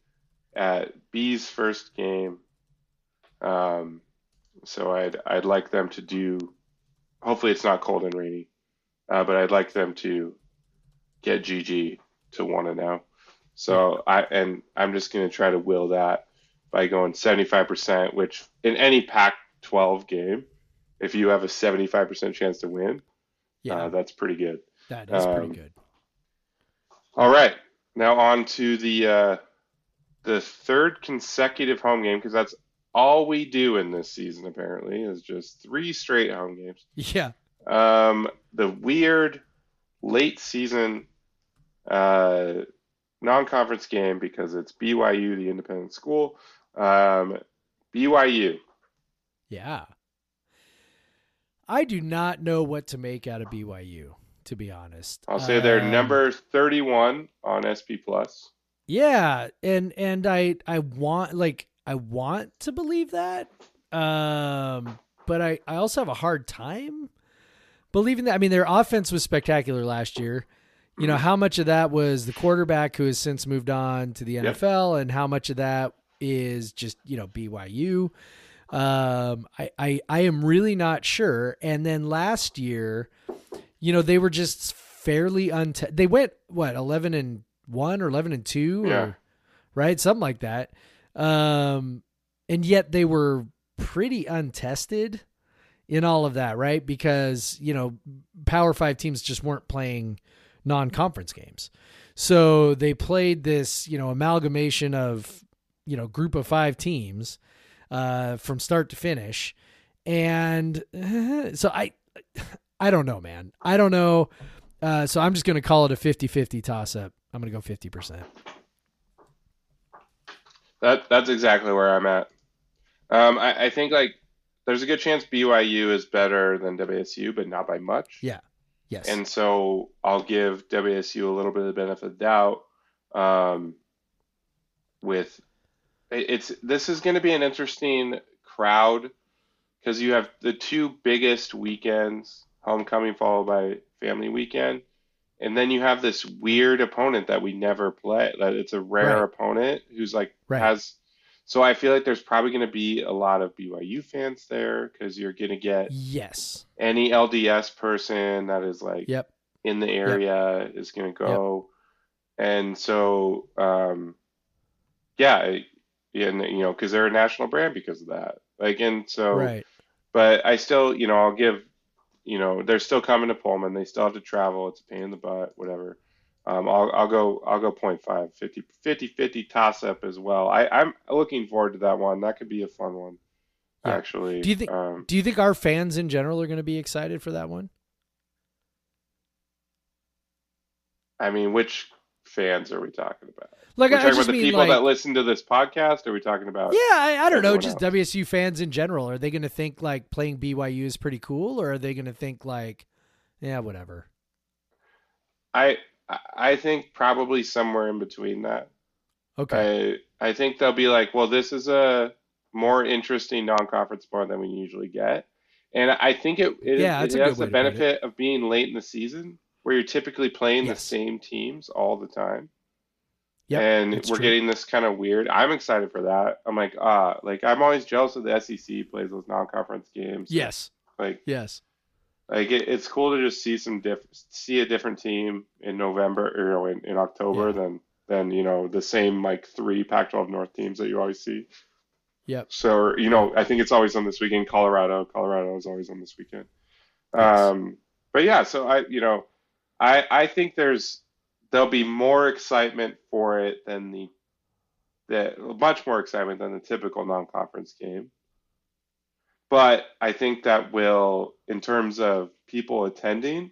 at B's first game. Um, so I'd I'd like them to do. Hopefully it's not cold and rainy, uh, but I'd like them to get Gigi to want to know. So I and I'm just gonna try to will that by going seventy-five percent, which in any pack. twelve game, if you have a seventy-five percent chance to win, yeah, uh, that's pretty good. That is um, pretty good. All right, now on to the uh, the third consecutive home game, because that's all we do in this season apparently is just three straight home games. Yeah. Um, the weird late season uh, non-conference game because it's B Y U, the independent school. Um, B Y U. Yeah. I do not know what to make out of B Y U, to be honest. I'll say they're um, number thirty-one on S P plus. Yeah, and and I I want like I want to believe that. Um, but I, I also have a hard time believing that. I mean, their offense was spectacular last year. You know, how much of that was the quarterback who has since moved on to the N F L, yep. and how much of that is just, you know, B Y U. Um, I, I, I am really not sure. And then last year, you know, they were just fairly untested. They went what, eleven and one or eleven and two, yeah. or, right? Something like that. Um, and yet they were pretty untested in all of that, right? Because, you know, Power Five teams just weren't playing non-conference games. So they played this, you know, amalgamation of, you know, group of five teams, uh, from start to finish. And uh, so I, I don't know, man, I don't know. Uh, so I'm just going to call it a fifty-fifty toss up. I'm going to go fifty percent. That that's exactly where I'm at. Um, I, I think like there's a good chance B Y U is better than W S U, but not by much. Yeah. Yes. And so I'll give W S U a little bit of the benefit of the doubt, um, with, It's this is going to be an interesting crowd because you have the two biggest weekends, homecoming followed by family weekend, And then you have this weird opponent that we never play. That it's a rare right. opponent who's like right. has. So I feel like there's probably going to be a lot of B Y U fans there because you're going to get yes any L D S person that is like yep. in the area yep. is going to go, yep. and so um, yeah, and you know because they're a national brand because of that. Like and so, right. but I still you know I'll give. You know, they're still coming to Pullman. They still have to travel. It's a pain in the butt, whatever. Um, I'll, I'll go, I'll go point five, fifty, fifty, fifty toss up as well. I, I'm looking forward to that one. That could be a fun one. Yeah. Actually. Do you think, um, do you think our fans in general are going to be excited for that one? I mean, which fans are we talking about? Like, We're I talking about the mean, people like, that listen to this podcast? Are we talking about? Yeah, I, I don't know. Just else? W S U fans in general. Are they going to think like playing B Y U is pretty cool, or are they going to think like, yeah, whatever? I I think probably somewhere in between that. Okay. I, I think they'll be like, well, this is a more interesting non-conference sport than we usually get, and I think it it, yeah, it, it has the benefit of being late in the season where you're typically playing yes. the same teams all the time. Yep, and we're true. getting this kind of weird. I'm excited for that. I'm like, ah, like I'm always jealous of the S E C plays those non-conference games. Yes. Like, yes. Like it, it's cool to just see some diff, see a different team in November or in, in October yeah. than, than, you know, the same like three Pac twelve North teams that you always see. Yep. So, you know, I think it's always on this weekend, Colorado, Colorado is always on this weekend. Yes. Um, but yeah, so I, you know, I, I think there's, there'll be more excitement for it than the, the much more excitement than the typical non-conference game. But I think that will, in terms of people attending,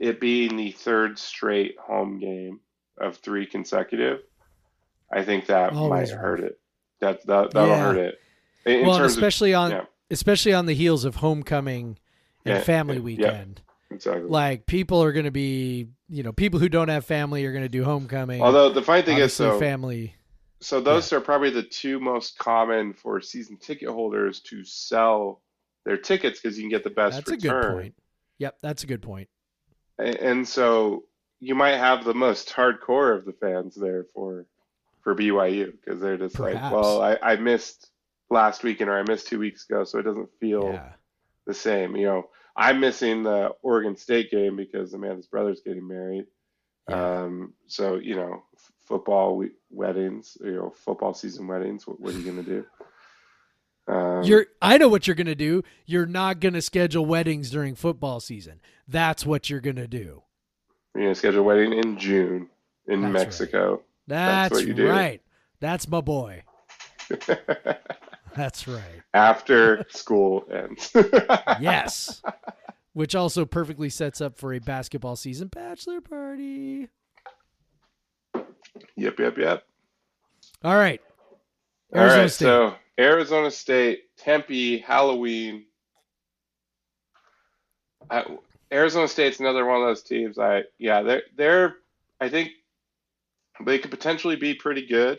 it being the third straight home game of three consecutive, I think that Always might hurt it. That, that, that'll yeah. hurt it. In well, terms especially of, on yeah. especially on the heels of homecoming and yeah, family yeah, weekend. Yeah. Exactly. Like people are going to be, you know, people who don't have family are going to do homecoming. Although the funny thing Obviously, is so family. So those yeah. are probably the two most common for season ticket holders to sell their tickets. Cause you can get the best that's return. That's a good point. Yep. That's a good point. And, and so you might have the most hardcore of the fans there for, for B Y U. Cause they're just Perhaps. like, well, I, I missed last weekend or I missed two weeks ago. So it doesn't feel yeah. the same, you know, I'm missing the Oregon State game because Amanda's brother's getting married. Yeah. Um, so, you know, f- football we- weddings, you know, football season weddings, what, what are you going to do? Um, you're, I know what you're going to do. You're not going to schedule weddings during football season. That's what you're going to do. You're going to schedule a wedding in June in That's Mexico. Right. That's, That's what you do. right. That's my boy. That's right. After school ends. Yes. Which also perfectly sets up for a basketball season bachelor party. Yep, yep, yep. All right. Arizona All right, State. So Arizona State, Tempe, Halloween. I, Arizona State's another one of those teams. I Yeah, they're, they're, I think they could potentially be pretty good.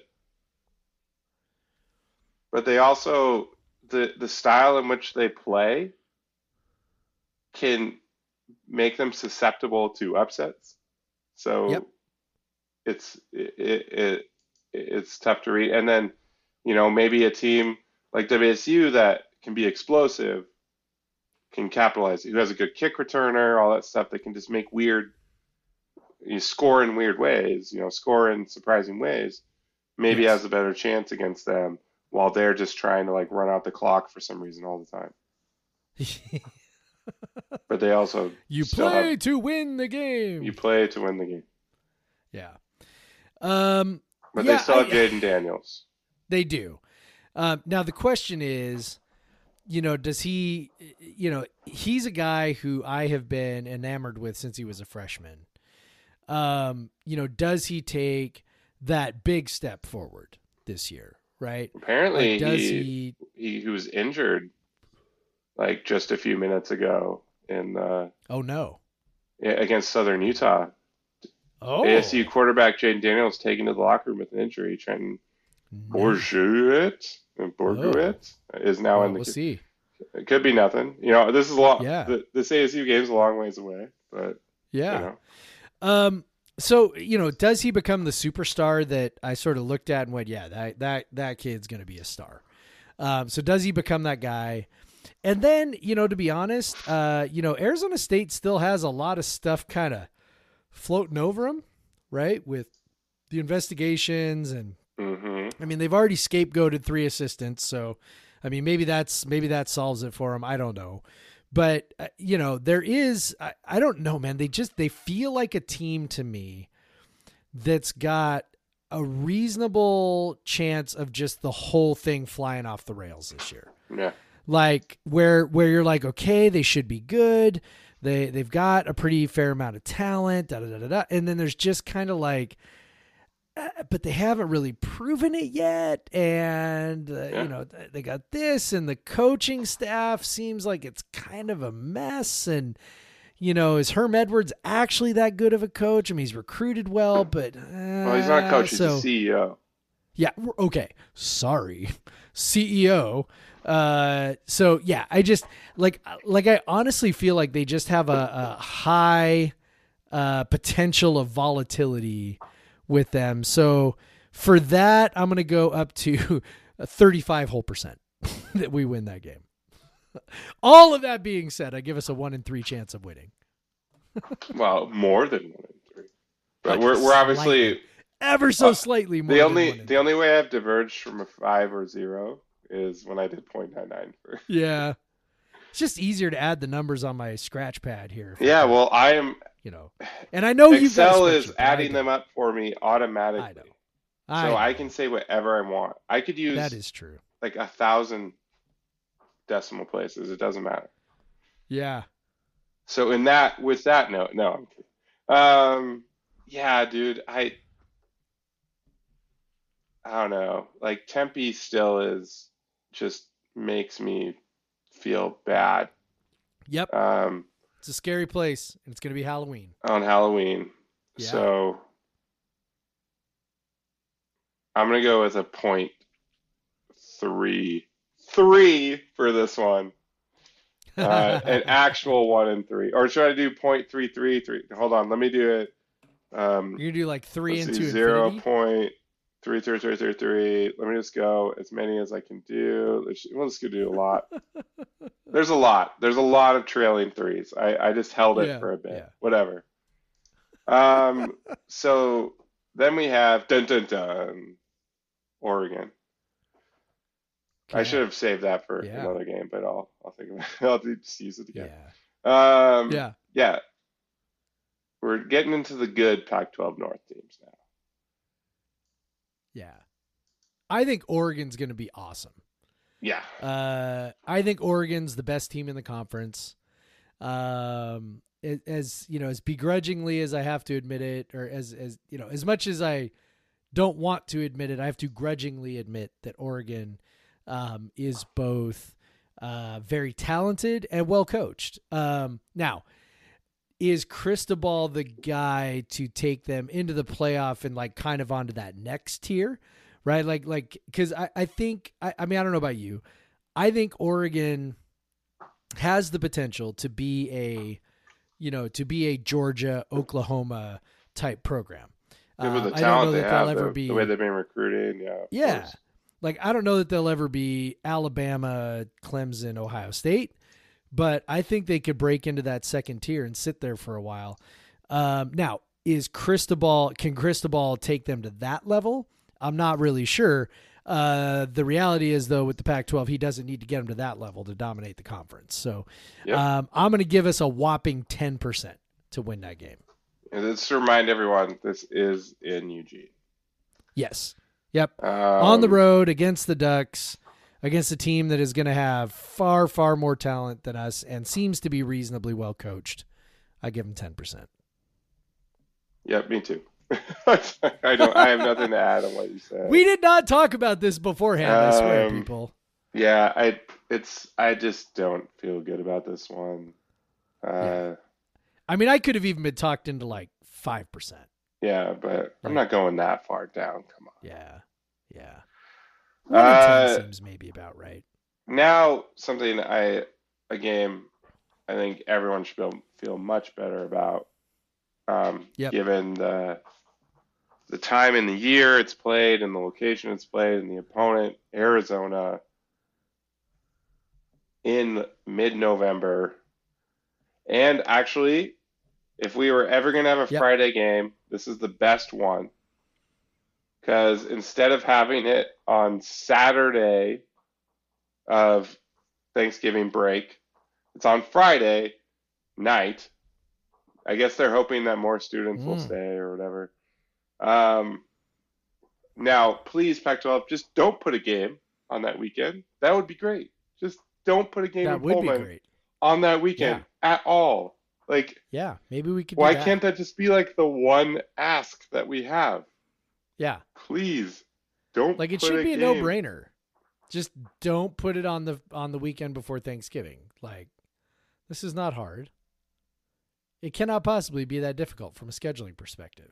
But they also, the, the style in which they play can make them susceptible to upsets. So yep. it's it, it, it it's tough to read. And then, you know, maybe a team like W S U that can be explosive can capitalize. Who has a good kick returner, all that stuff. They can just make weird, you score in weird ways, you know, score in surprising ways. Maybe yes. has a better chance against them. While they're just trying to like run out the clock for some reason all the time. But they also you play have, to win the game. You play to win the game. Yeah. Um, but yeah, they still have Jaden Daniels. They do. Um, now the question is, you know, does he? You know, he's a guy who I have been enamored with since he was a freshman. Um, you know, does he take that big step forward this year? Right. Apparently, like, does he, he he was injured like just a few minutes ago in uh, oh no against Southern Utah. Oh, A S U quarterback Jaden Daniels taken to the locker room with an injury. Trenton no. Borguet Borguet oh. is now well, in the. We'll see. It could be nothing. You know, this is a lot. Yeah. The, this A S U game is a long ways away, but yeah. You know. Um, so, you know, does he become the superstar that I sort of looked at and went, yeah, that, that, that kid's going to be a star. Um, so does he become that guy? And then, you know, to be honest, uh, you know, Arizona State still has a lot of stuff kind of floating over him, right? With the investigations and, mm-hmm. I mean, they've already scapegoated three assistants. So, I mean, maybe that's, maybe that solves it for him. I don't know. But, uh, you know, there is, I, I don't know, man, they just, they feel like a team to me that's got a reasonable chance of just the whole thing flying off the rails this year. Yeah. Like where, where you're like, okay, they should be good. They, they've got a pretty fair amount of talent. Da, da, da, da, da. And then there's just kind of like, uh, but they haven't really proven it yet. And uh, yeah. you know, they got this and the coaching staff seems like it's kind of a mess. And, you know, is Herm Edwards actually that good of a coach? I mean, he's recruited well, but uh, well, he's not a coach. So, he's the C E O. Yeah. Okay. Sorry. C E O. Uh, so yeah, I just like, like, I honestly feel like they just have a, a high, uh, potential of volatility with them. So for that, I'm going to go up to a thirty-five whole percent that we win that game. All of that being said, I give us a one in three chance of winning. Well, more than one in three, but like we're, we're obviously ever so uh, slightly more. The only, than one in the three. Only way I've diverged from a five or zero is when I did zero point nine nine for. Yeah. It's just easier to add the numbers on my scratch pad here. Yeah, well, I am, you know. And I know Excel is adding them up for me automatically. I know. I so know. I can say whatever I want. I could use That is true. Like a thousand decimal places, it doesn't matter. Yeah. So in that with that note, no, I'm kidding. Um yeah, dude, I I don't know. Like Tempe still is just makes me feel bad. Yep. Um, it's a scary place. It's going to be Halloween on Halloween. Yeah. So I'm going to go with a point three, three for this one. Uh, an actual one and three, or should I do point three, three, three? Hold on. Let me do it. Um, you do like three and two. Zero point. Three, three, three, three, three. Let me just go as many as I can do. Let's, we'll just go do a lot. There's a lot. There's a lot of trailing threes. I, I just held it yeah, for a bit. Yeah. Whatever. Um. So then we have dun dun dun, Oregon. Okay. I should have saved that for yeah. another game, but I'll I'll think about it. I'll just use it again. Yeah. Um. Yeah. Yeah. We're getting into the good Pac twelve North teams now. Yeah. I think Oregon's going to be awesome. Yeah. Uh, I think Oregon's the best team in the conference. Um, as, you know, as begrudgingly as I have to admit it, or as, as, you know, as much as I don't want to admit it, I have to grudgingly admit that Oregon, um, is both, uh, very talented and well coached. Um, now, is Cristobal the guy to take them into the playoff and like kind of onto that next tier, right? Like, like, cause I, I think, I, I mean, I don't know about you. I think Oregon has the potential to be a, you know, to be a Georgia, Oklahoma type program. Yeah, with the uh, talent I don't know they that have, they'll ever the, be the way they've been recruited. Yeah. Yeah. Course. Like, I don't know that they'll ever be Alabama, Clemson, Ohio State. But I think they could break into that second tier and sit there for a while. Um, now, is Cristobal, can Cristobal take them to that level? I'm not really sure. Uh, the reality is, though, with the Pac twelve, he doesn't need to get them to that level to dominate the conference. So yep. um, I'm going to give us a whopping ten percent to win that game. And let's remind everyone, this is in Eugene. Yes. Yep. Um, on the road against the Ducks. Against a team that is going to have far, far more talent than us and seems to be reasonably well coached. I give them ten percent. Yeah, me too. I don't, I have nothing to add on what you said. We did not talk about this beforehand. Um, I swear, people. Yeah. I, it's, I just don't feel good about this one. Uh, yeah. I mean, I could have even been talked into like five percent. Yeah, but like, I'm not going that far down. Come on. Yeah. Yeah. Uh, seems maybe about right. Now, something I a game I think everyone should feel, feel much better about. um, yep. given the, the time in the year it's played and the location it's played and the opponent. Arizona in mid-November. And actually, if we were ever going to have a yep. Friday game, this is the best one. Because instead of having it on Saturday of Thanksgiving break, it's on Friday night. I guess they're hoping that more students mm. will stay or whatever. Um, now, please, Pac twelve, just don't put a game on that weekend. That would be great. Just don't put a game that in would Pullman be great. on that weekend yeah. at all. Like, yeah, maybe we could. Why do that. Can't that just be like the one ask that we have? Yeah. Please, don't. Like, it should be a no-brainer. Just don't put it on the on the weekend before Thanksgiving. Like, this is not hard. It cannot possibly be that difficult from a scheduling perspective.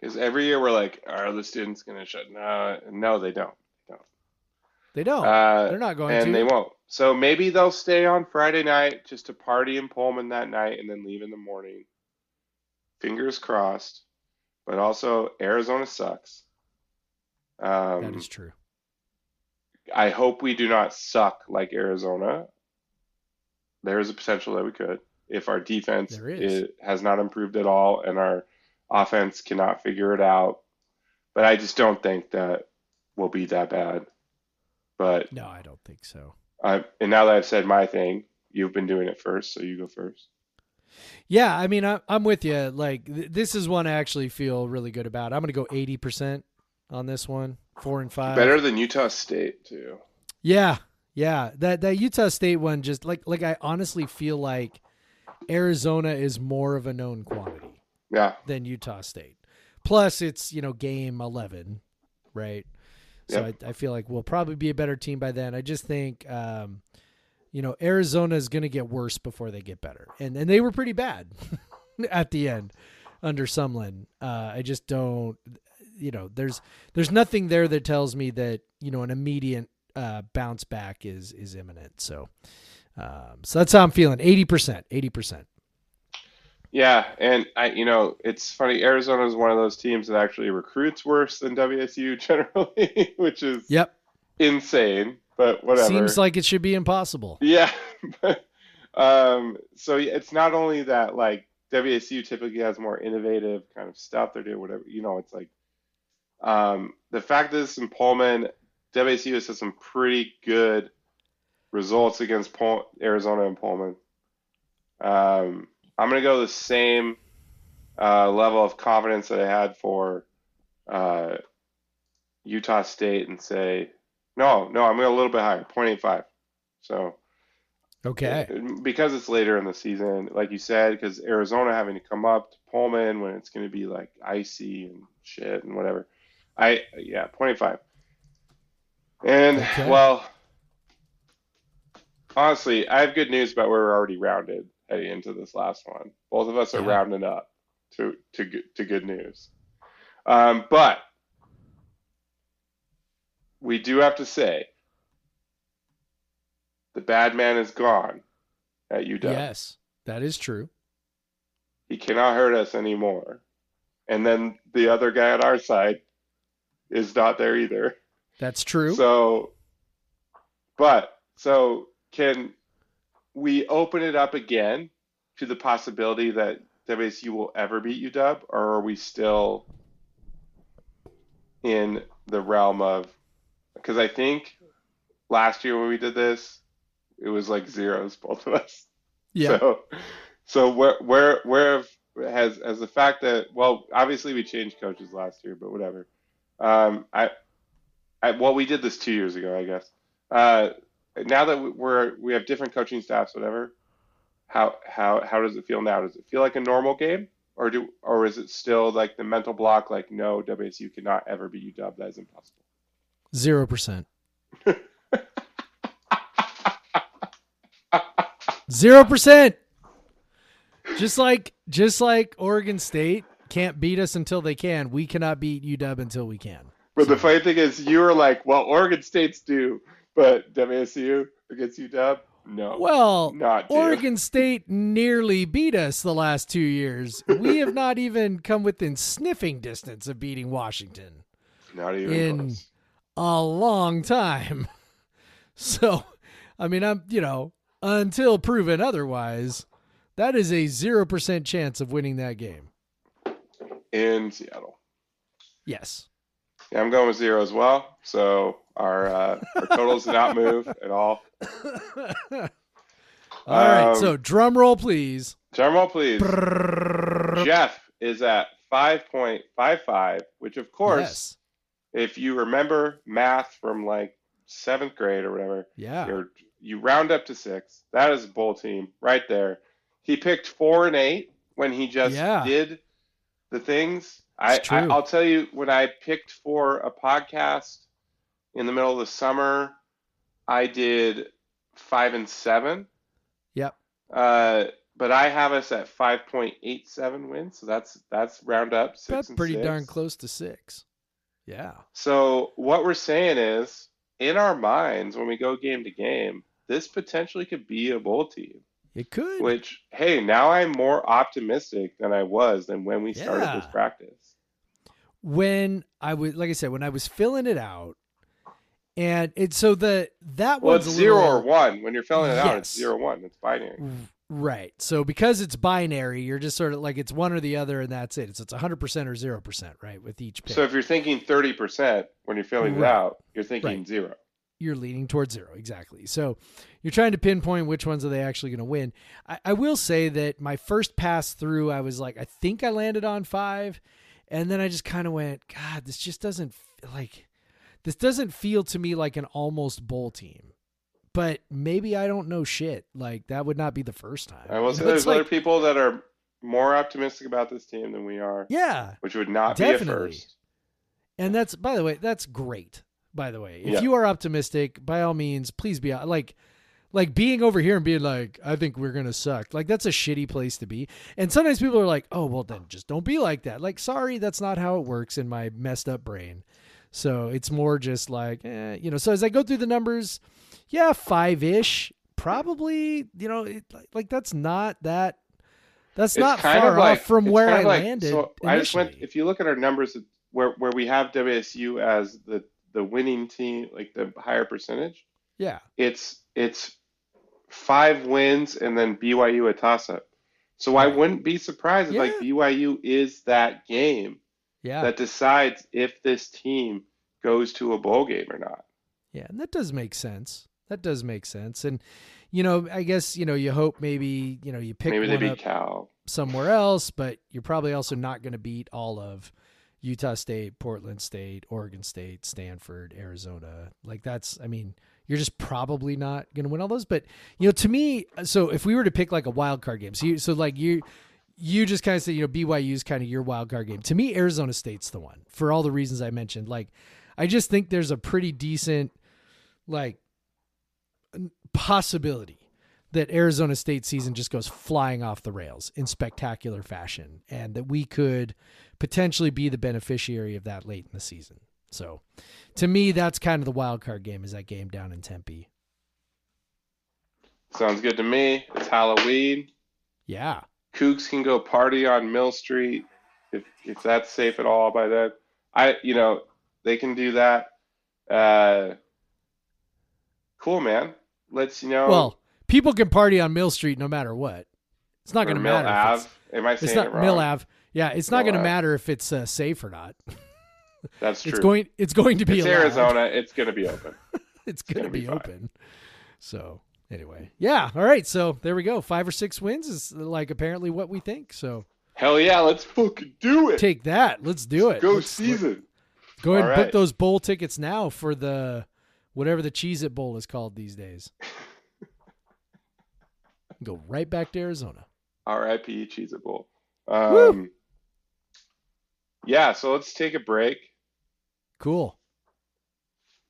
Because every year we're like, are the students going to shut? No, no, they don't. They don't. They don't. Uh, They're not going and to. And they won't. So maybe they'll stay on Friday night just to party in Pullman that night and then leave in the morning. Fingers crossed. But also, Arizona sucks. Um, that is true. I hope we do not suck like Arizona. There is a potential that we could if our defense is. Is, has not improved at all and our offense cannot figure it out. But I just don't think that we'll be that bad. But no, I don't think so. I, and now that I've said my thing, you've been doing it first, so you go first. Yeah, I mean, I, I'm with you. Like, th- this is one I actually feel really good about. I'm going to go eighty percent on this one, four and five. Better than Utah State, too. Yeah, yeah. That that Utah State one just, like, like I honestly feel like Arizona is more of a known quantity yeah. than Utah State. Plus, it's, you know, game eleven, right? So yep. I, I feel like we'll probably be a better team by then. I just think, um, you know, Arizona is going to get worse before they get better. And and they were pretty bad at the end under Sumlin. Uh, I just don't, you know, there's there's nothing there that tells me that, you know, an immediate uh, bounce back is is imminent. So um, so that's how I'm feeling. eighty percent, eighty percent. Yeah. And I, you know, it's funny. Arizona is one of those teams that actually recruits worse than W S U generally, which is yep. insane, but whatever. Seems like it should be impossible. Yeah. But, um, so it's not only that, like, W S U typically has more innovative kind of stuff. They're doing whatever, you know, it's like, um, the fact that it's in Pullman, W S U has had some pretty good results against Pul- Arizona and Pullman. Um, I'm going to go the same uh, level of confidence that I had for uh, Utah State and say, no, no, I'm going a little bit higher, zero point eight five. So, okay. It, because it's later in the season, like you said, because Arizona having to come up to Pullman when it's going to be like icy and shit and whatever. I, yeah, zero point eight five. And, okay. well, honestly, I have good news about where we're already rounded. Heading into this last one, both of us are yeah. rounding up to to to good news, um, but we do have to say the bad man is gone at U W. Yes, that is true. He cannot hurt us anymore, and then the other guy on our side is not there either. That's true. So, but so can. We open it up again to the possibility that W S U will ever beat U W, or are we still in the realm of, because I think last year when we did this, it was like zeros, both of us. Yeah. So, so where, where, where has, as the fact that, well, obviously we changed coaches last year, but whatever. Um, I, I, well, we did this two years ago, I guess. Uh, Now that we're we have different coaching staffs, whatever, how how how does it feel now? Does it feel like a normal game, or do or is it still like the mental block? Like, no, W S U cannot ever be U W. That is impossible. Zero percent. Zero percent. Just like just like Oregon State can't beat us until they can. We cannot beat U W until we can. But so. The funny thing is, you were like, well, Oregon State's due. But W S U against U W, no. Well, not Oregon State nearly beat us the last two years. We have not even come within sniffing distance of beating Washington. Not even in close. A long time. So, I mean, I'm, you know, until proven otherwise, that is a zero percent chance of winning that game. In Seattle. Yes. Yeah, I'm going with zero as well. So our uh, our totals do not move at all. All right. Um, so drum roll, please. Drum roll, please. Brrr. Jeff is at five point five five, which, of course, yes. If you remember math from like seventh grade or whatever, yeah, you're, you round up to six. That is a bowl team right there. He picked four and eight when he just yeah. did the things. I, I, I'll tell you, when I picked for a podcast in the middle of the summer, I did five and seven. Yep. Uh, but I have us at five point eight seven wins. So that's, that's round up six. That's and pretty six. Darn close to six. Yeah. So what we're saying is, in our minds, when we go game to game, this potentially could be a bowl team. It could. Which, hey, now I'm more optimistic than I was than when we yeah. started this practice. When I was, like I said, when I was filling it out, and it's so the that well, one's it's a zero little, or one. When you're filling it yes. out, it's zero one. It's binary. Right. So because it's binary, you're just sort of like it's one or the other, and that's it. It's it's one hundred percent or zero percent, right? With each pick. So if you're thinking thirty percent when you're filling right. it out, you're thinking right. zero. You're leaning towards zero. Exactly. So you're trying to pinpoint which ones are they actually going to win. I, I will say that my first pass through, I was like, I think I landed on five. And then I just kind of went, God, this just doesn't like, this doesn't feel to me like an almost bowl team, but maybe I don't know shit. Like that would not be the first time. I will say there's like, other people that are more optimistic about this team than we are. Yeah. Which would not definitely. be a first. And that's, by the way, that's great. By the way, if yeah. you are optimistic, by all means, please be like, like being over here and being like, I think we're going to suck. Like, that's a shitty place to be. And sometimes people are like, oh, well then just don't be like that. Like, sorry, that's not how it works in my messed up brain. So it's more just like, eh, you know, so as I go through the numbers, yeah, five ish, probably, you know, it, like that's not that, that's it's not far off like, from where I like, landed. So I just went, if you look at our numbers where, where we have W S U as the, the winning team, like the higher percentage. Yeah. It's, it's five wins and then B Y U a toss up. So right. I wouldn't be surprised if yeah. like B Y U is that game yeah. that decides if this team goes to a bowl game or not. Yeah. And that does make sense. That does make sense. And, you know, I guess, you know, you hope maybe, you know, you pick maybe they beat Cal somewhere else, but you're probably also not going to beat all of Utah State, Portland State, Oregon State, Stanford, Arizona. Like that's, I mean, you're just probably not going to win all those, but you know, to me, so if we were to pick like a wild card game, so you, so like you, you just kind of say, you know, B Y U's kind of your wild card game. To me, Arizona State's the one for all the reasons I mentioned. Like, I just think there's a pretty decent, like possibility that Arizona State season just goes flying off the rails in spectacular fashion. And that we could potentially be the beneficiary of that late in the season. So to me, that's kind of the wild card game, is that game down in Tempe. Sounds good to me. It's Halloween. Yeah. Cougs can go party on Mill Street. If, if that's safe at all by then, I, you know, they can do that. Uh, cool, man. Let's, you know, well, people can party on Mill Street no matter what. It's not going to matter. Mill Ave. Am I saying it wrong? Mill Ave. Yeah, it's not going to matter if it's uh, safe or not. That's true. It's going. It's going to be. It's allowed. Arizona. It's going to be open. It's going to be, be open. So anyway, yeah. All right. So there we go. Five or six wins is like apparently what we think. So hell yeah, let's fucking do it. Take that. Let's do let's it. Go let's, season. Let's go ahead All and right. book those bowl tickets now for the whatever the Cheez-It Bowl is called these days. Go right back to Arizona. R I P Cheez-It Bowl. Um, Woo! Yeah, so let's take a break. Cool.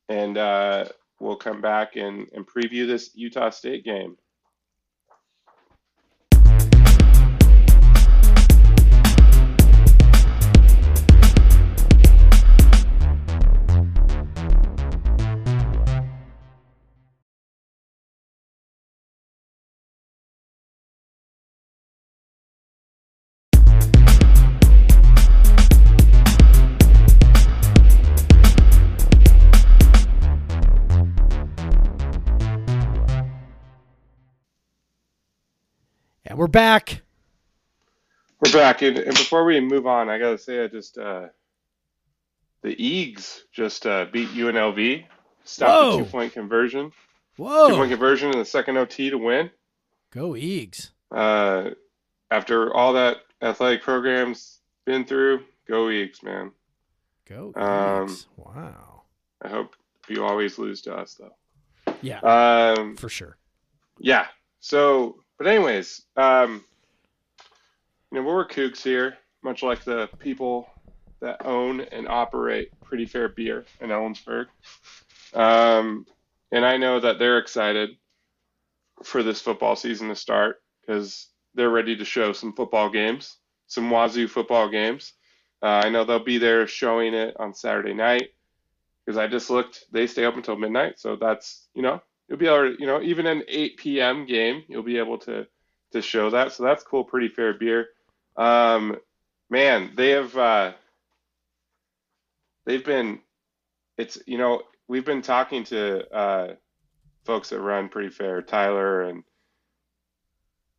And uh, we'll come back and, and preview this Utah State game. And we're back. We're back. And, and before we move on, I got to say, I just, uh, the Eags just uh, beat U N L V, stopped Whoa. the two point conversion. Whoa. Two point conversion in the second O T to win. Go Eags. Uh, after all that athletic program's been through, go Eags, man. Go Eags. Um, wow. I hope you always lose to us, though. Yeah, um, for sure. Yeah. So, but anyways, um, you know, we're kooks here, much like the people that own and operate Pretty Fair Beer in Ellensburg. Um, and I know that they're excited for this football season to start because they're ready to show some football games, some Wazoo football games. Uh, I know they'll be there showing it on Saturday night. Because I just looked, they stay up until midnight, so that's, you know, you'll be able to, you know, even an eight p.m. game, you'll be able to to show that. So that's cool. Pretty Fair Beer, um, man. They have uh, they've been, it's you know, we've been talking to uh, folks that run Pretty Fair, Tyler, and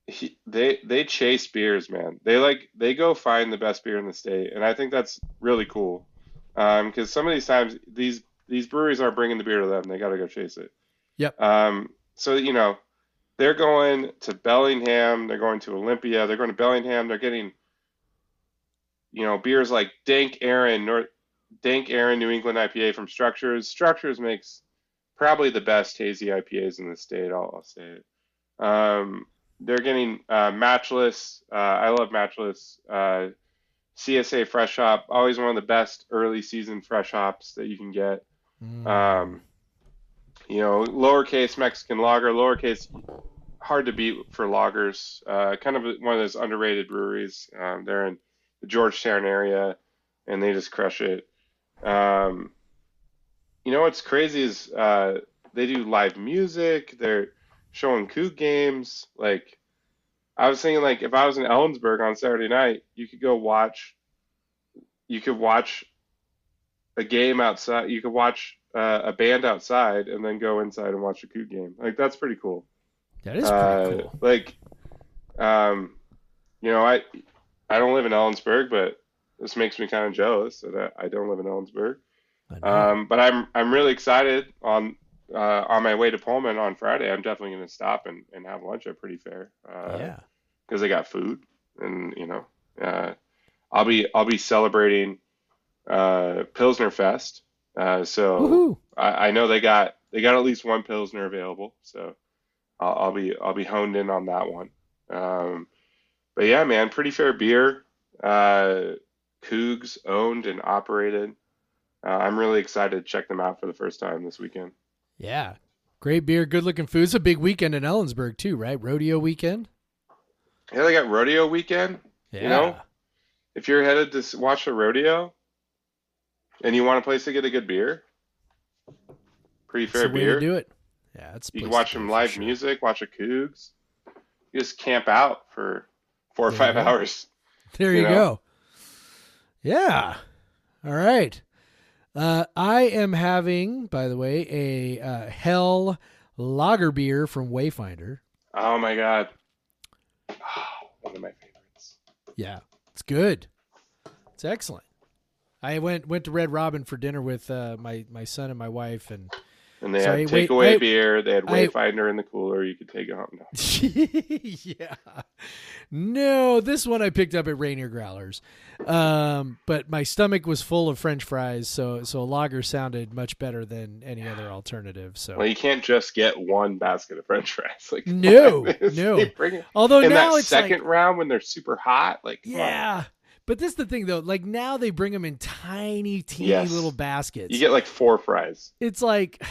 he, they they chase beers, man. They like they go find the best beer in the state, and I think that's really cool. Um, cause some of these times these, these breweries aren't bringing the beer to them. They got to go chase it. Yep. Um, so, you know, they're going to Bellingham, they're going to Olympia, they're going to Bellingham. They're getting, you know, beers like Dank Aaron, North Dank Aaron, New England I P A from Structures. Structures makes probably the best hazy I P As in the state. I'll, I'll say it. Um, they're getting, uh, Matchless. Uh, I love Matchless, uh, C S A Fresh Hop, always one of the best early season fresh hops that you can get. Mm. Um, you know, Lowercase Mexican Lager, Lowercase, hard to beat for lagers. Uh, kind of one of those underrated breweries. Um, they're in the Georgetown area, and they just crush it. Um, you know what's crazy is uh, they do live music. They're showing coup games, like. I was thinking, like, if I was in Ellensburg on Saturday night, you could go watch, you could watch a game outside, you could watch uh, a band outside and then go inside and watch a coup game. Like, that's pretty cool. That is uh, pretty cool. Like, um, you know, I I don't live in Ellensburg, but this makes me kind of jealous that I, I don't live in Ellensburg. Um, but I'm I'm really excited on uh, on my way to Pullman on Friday. I'm definitely going to stop and, and have lunch at Pretty Fair. Uh, yeah. Because they got food, and you know, uh, I'll be I'll be celebrating uh, Pilsner Fest. Uh, so I, I know they got they got at least one Pilsner available. So I'll, I'll be I'll be honed in on that one. Um, but yeah, man, Pretty Fair Beer, uh, Cougs owned and operated. Uh, I'm really excited to check them out for the first time this weekend. Yeah, great beer, good looking food. It's a big weekend in Ellensburg too, right? Rodeo weekend. Yeah, they got rodeo weekend. Yeah. You know, if you're headed to watch the rodeo and you want a place to get a good beer, Pretty Fair that's the Beer. Way to do it. Yeah, that's you can watch some live sure. music, watch the Cougs. You just camp out for four or there five hours. There you, you know? go. Yeah. All right. Uh, I am having, by the way, a uh, Hell Lager beer from Wayfinder. Oh my God. One of my favorites. Yeah, it's good. It's excellent. I went went to Red Robin for dinner with uh, my my son and my wife, and and they so had takeaway beer. They had Wayfinder I, in the cooler. You could take it home now. Yeah. No, this one I picked up at Rainier Growlers, um, but my stomach was full of French fries, so so a lager sounded much better than any other alternative. So well, you can't just get one basket of French fries. Like no, no. Bring Although in now that it's second like, round when they're super hot, like yeah. On. But this is the thing though, like now they bring them in tiny, teeny yes. little baskets. You get like four fries. It's like.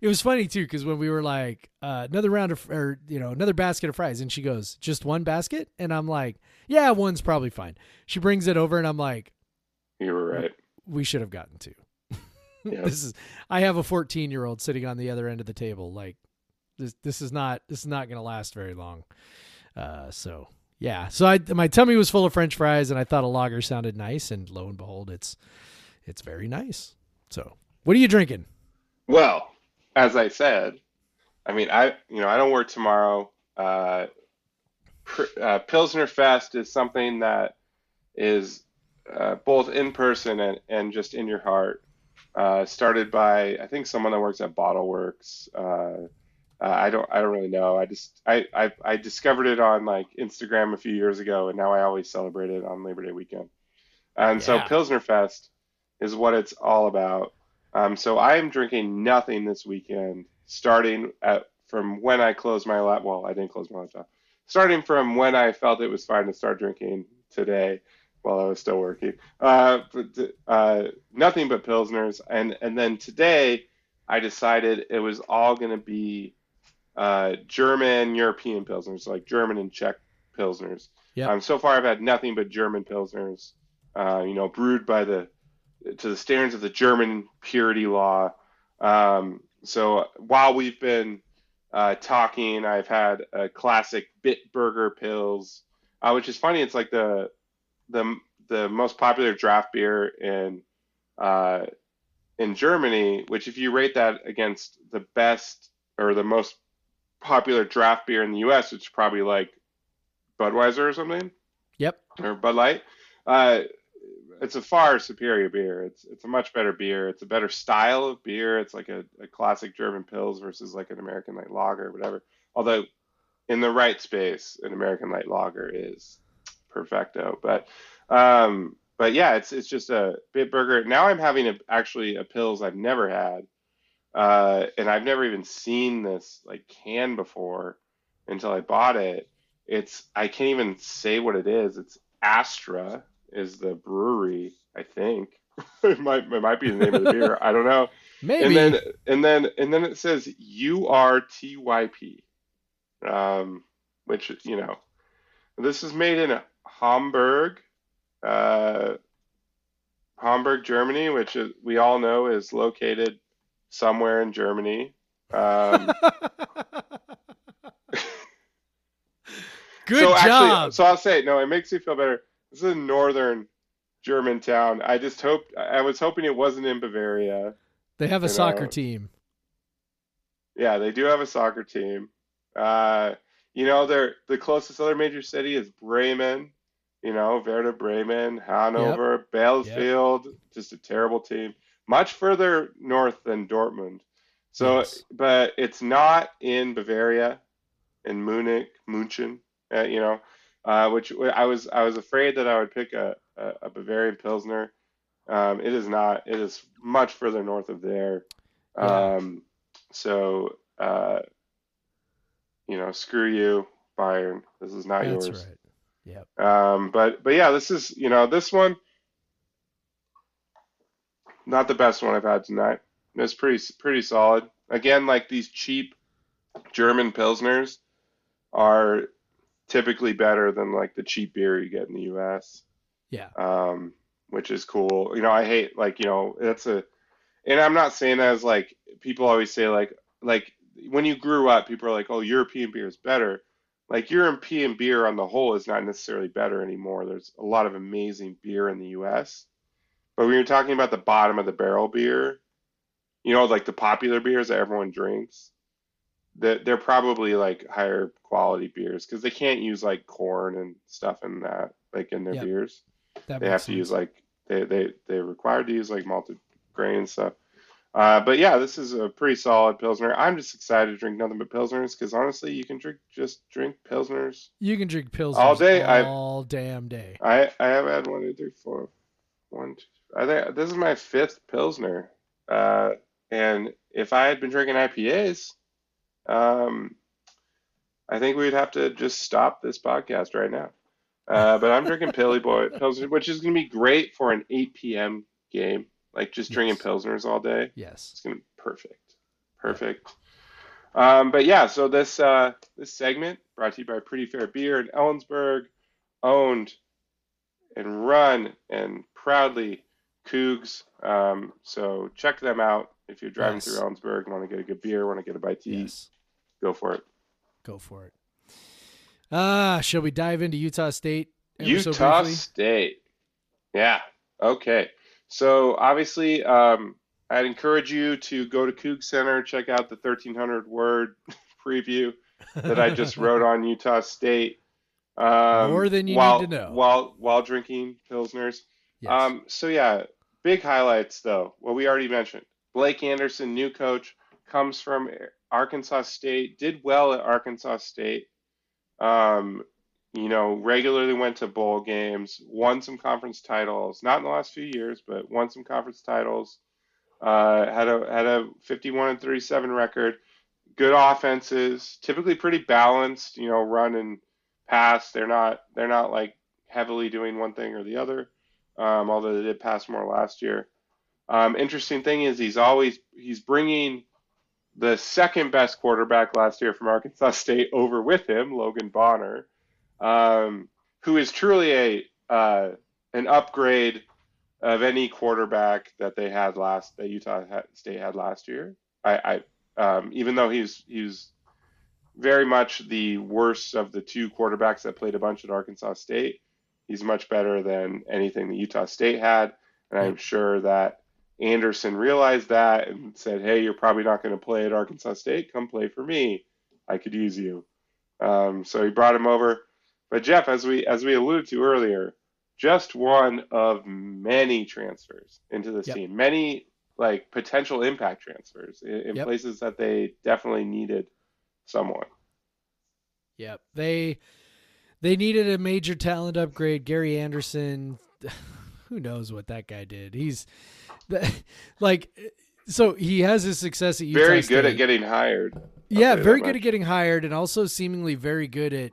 It was funny too, because when we were like uh, another round of, or you know, another basket of fries, and she goes, "Just one basket," and I'm like, "Yeah, one's probably fine." She brings it over, and I'm like, "You were right. We should have gotten two." Yeah. This is. I have a fourteen-year-old sitting on the other end of the table. Like this, this is not. This is not going to last very long. Uh, so yeah. So I, my tummy was full of French fries, and I thought a lager sounded nice, and lo and behold, it's, it's very nice. So what are you drinking? Well. As I said, I mean, I, you know, I don't work tomorrow. Uh, uh, Pilsner Fest is something that is uh, both in person and, and just in your heart. Uh, started by, I think, someone that works at Bottle Works. Uh, Uh, I don't. I don't really know. I just. I, I. I discovered it on like Instagram a few years ago, and now I always celebrate it on Labor Day weekend. And yeah. So Pilsner Fest is what it's all about. Um, so I am drinking nothing this weekend, starting at from when I closed my laptop. Well, I didn't close my laptop. Starting from when I felt it was fine to start drinking today, while I was still working. Uh, but, uh, nothing but Pilsners, and and then today I decided it was all going to be. Uh, German European Pilsners, like German and Czech Pilsners. Yep. Um, so far I've had nothing but German Pilsners, uh, you know, brewed by the, to the standards of the German purity law. Um, so while we've been uh, talking, I've had a classic Bitburger Pils, uh, which is funny. It's like the, the, the most popular draft beer in, uh, in Germany, which if you rate that against the best or the most popular draft beer in the U S, which is probably like Budweiser or something. Yep. Or Bud Light. Uh, it's a far superior beer. It's it's a much better beer. It's a better style of beer. It's like a, a classic German Pils versus like an American light lager or whatever. Although in the right space, an American light lager is perfecto. But um, but yeah, it's it's just a Bitburger. Now I'm having a, actually a Pils I've never had. Uh, and I've never even seen this like can before until I bought it. It's, I can't even say what it is. It's Astra is the brewery, I think. it might, it might be the name of the beer. I don't know. Maybe. And then, and then, and then it says U R T Y P, um, which, you know, this is made in Hamburg, uh, Hamburg, Germany, which is, we all know is located somewhere in Germany. Um, Good so job. Actually, so I'll say, no, it makes me feel better. This is a northern German town. I just hoped, I was hoping it wasn't in Bavaria. They have a soccer know. team. Yeah, they do have a soccer team. Uh, you know, they're the closest other major city is Bremen. You know, Werder Bremen, Hanover, yep. Bielefeld. Yep. Just a terrible team. Much further north than Dortmund. So, yes. But it's not in Bavaria, in Munich, München, uh, you know, uh, which I was I was afraid that I would pick a, a, a Bavarian Pilsner. Um, it is not. It is much further north of there. Um, yeah. So, uh, you know, screw you, Bayern. This is not That's yours. That's right. Yep. Um, but, but, yeah, this is, you know, this one. Not the best one I've had tonight. It's pretty pretty solid. Again, like these cheap German Pilsners are typically better than like the cheap beer you get in the U S. Yeah. Um, which is cool. You know, I hate like, you know, that's a, and I'm not saying that as like, people always say like, like when you grew up, people are like, oh, European beer is better. Like European beer on the whole is not necessarily better anymore. There's a lot of amazing beer in the U S, but when you're talking about the bottom of the barrel beer, you know, like the popular beers that everyone drinks, that they're probably like higher quality beers because they can't use like corn and stuff in that, like in their yep. beers. That they have sense. to use like they they they're required to use like malted grain and stuff. Uh, but yeah, this is a pretty solid Pilsner. I'm just excited to drink nothing but Pilsners because honestly, you can drink just drink Pilsners. You can drink Pilsners all day, all I've, damn day. I I have had one, two, three, four, one, two. I think this is my fifth Pilsner. Uh, and if I had been drinking I P As, um, I think we'd have to just stop this podcast right now. Uh, but I'm drinking Pilly Boy Pilsner, which is going to be great for an eight p.m. game. Like just yes. drinking Pilsners all day. Yes. It's going to be perfect. Perfect. Um, but yeah, so this, uh, this segment brought to you by Pretty Fair Beer in Ellensburg, owned and run and proudly Cougs, um, so check them out if you're driving yes. through Ellensburg, want to get a good beer, want to get a bite to yes. eat, go for it. Go for it. Ah, uh, shall we dive into Utah State? Utah so State. Yeah. Okay. So obviously, um, I'd encourage you to go to Coug Center, check out the thirteen hundred word preview that I just wrote on Utah State. Um, More than you while, need to know. While while drinking Pilsners. Yes. Um, so, yeah, big highlights, though. What we already mentioned. Blake Anderson, new coach, comes from Arkansas State, did well at Arkansas State. Um, you know, regularly went to bowl games, won some conference titles. Not in the last few years, but won some conference titles. Uh, had a had a fifty-one and thirty-seven record. Good offenses, typically pretty balanced. You know, run and pass. They're not they're not like heavily doing one thing or the other. Um, although they did pass more last year. Um, interesting thing is he's always he's bringing the second best quarterback last year from Arkansas State over with him, Logan Bonner, um, who is truly a uh, an upgrade of any quarterback that they had last that Utah State had last year. I, I um, even though he's he's very much the worst of the two quarterbacks that played a bunch at Arkansas State, he's much better than anything that Utah State had, and I'm sure that Anderson realized that and said, hey, you're probably not going to play at Arkansas State. Come play for me. I could use you. Um, so he brought him over. But Jeff, as we as we alluded to earlier, just one of many transfers into this yep. team, many like potential impact transfers in, in yep. places that they definitely needed someone. Yep. They, they needed a major talent upgrade. Gary Anderson, who knows what that guy did? He's like, so he has his success at Utah State. Very good at getting hired. Yeah, very good at getting hired, and also seemingly very good at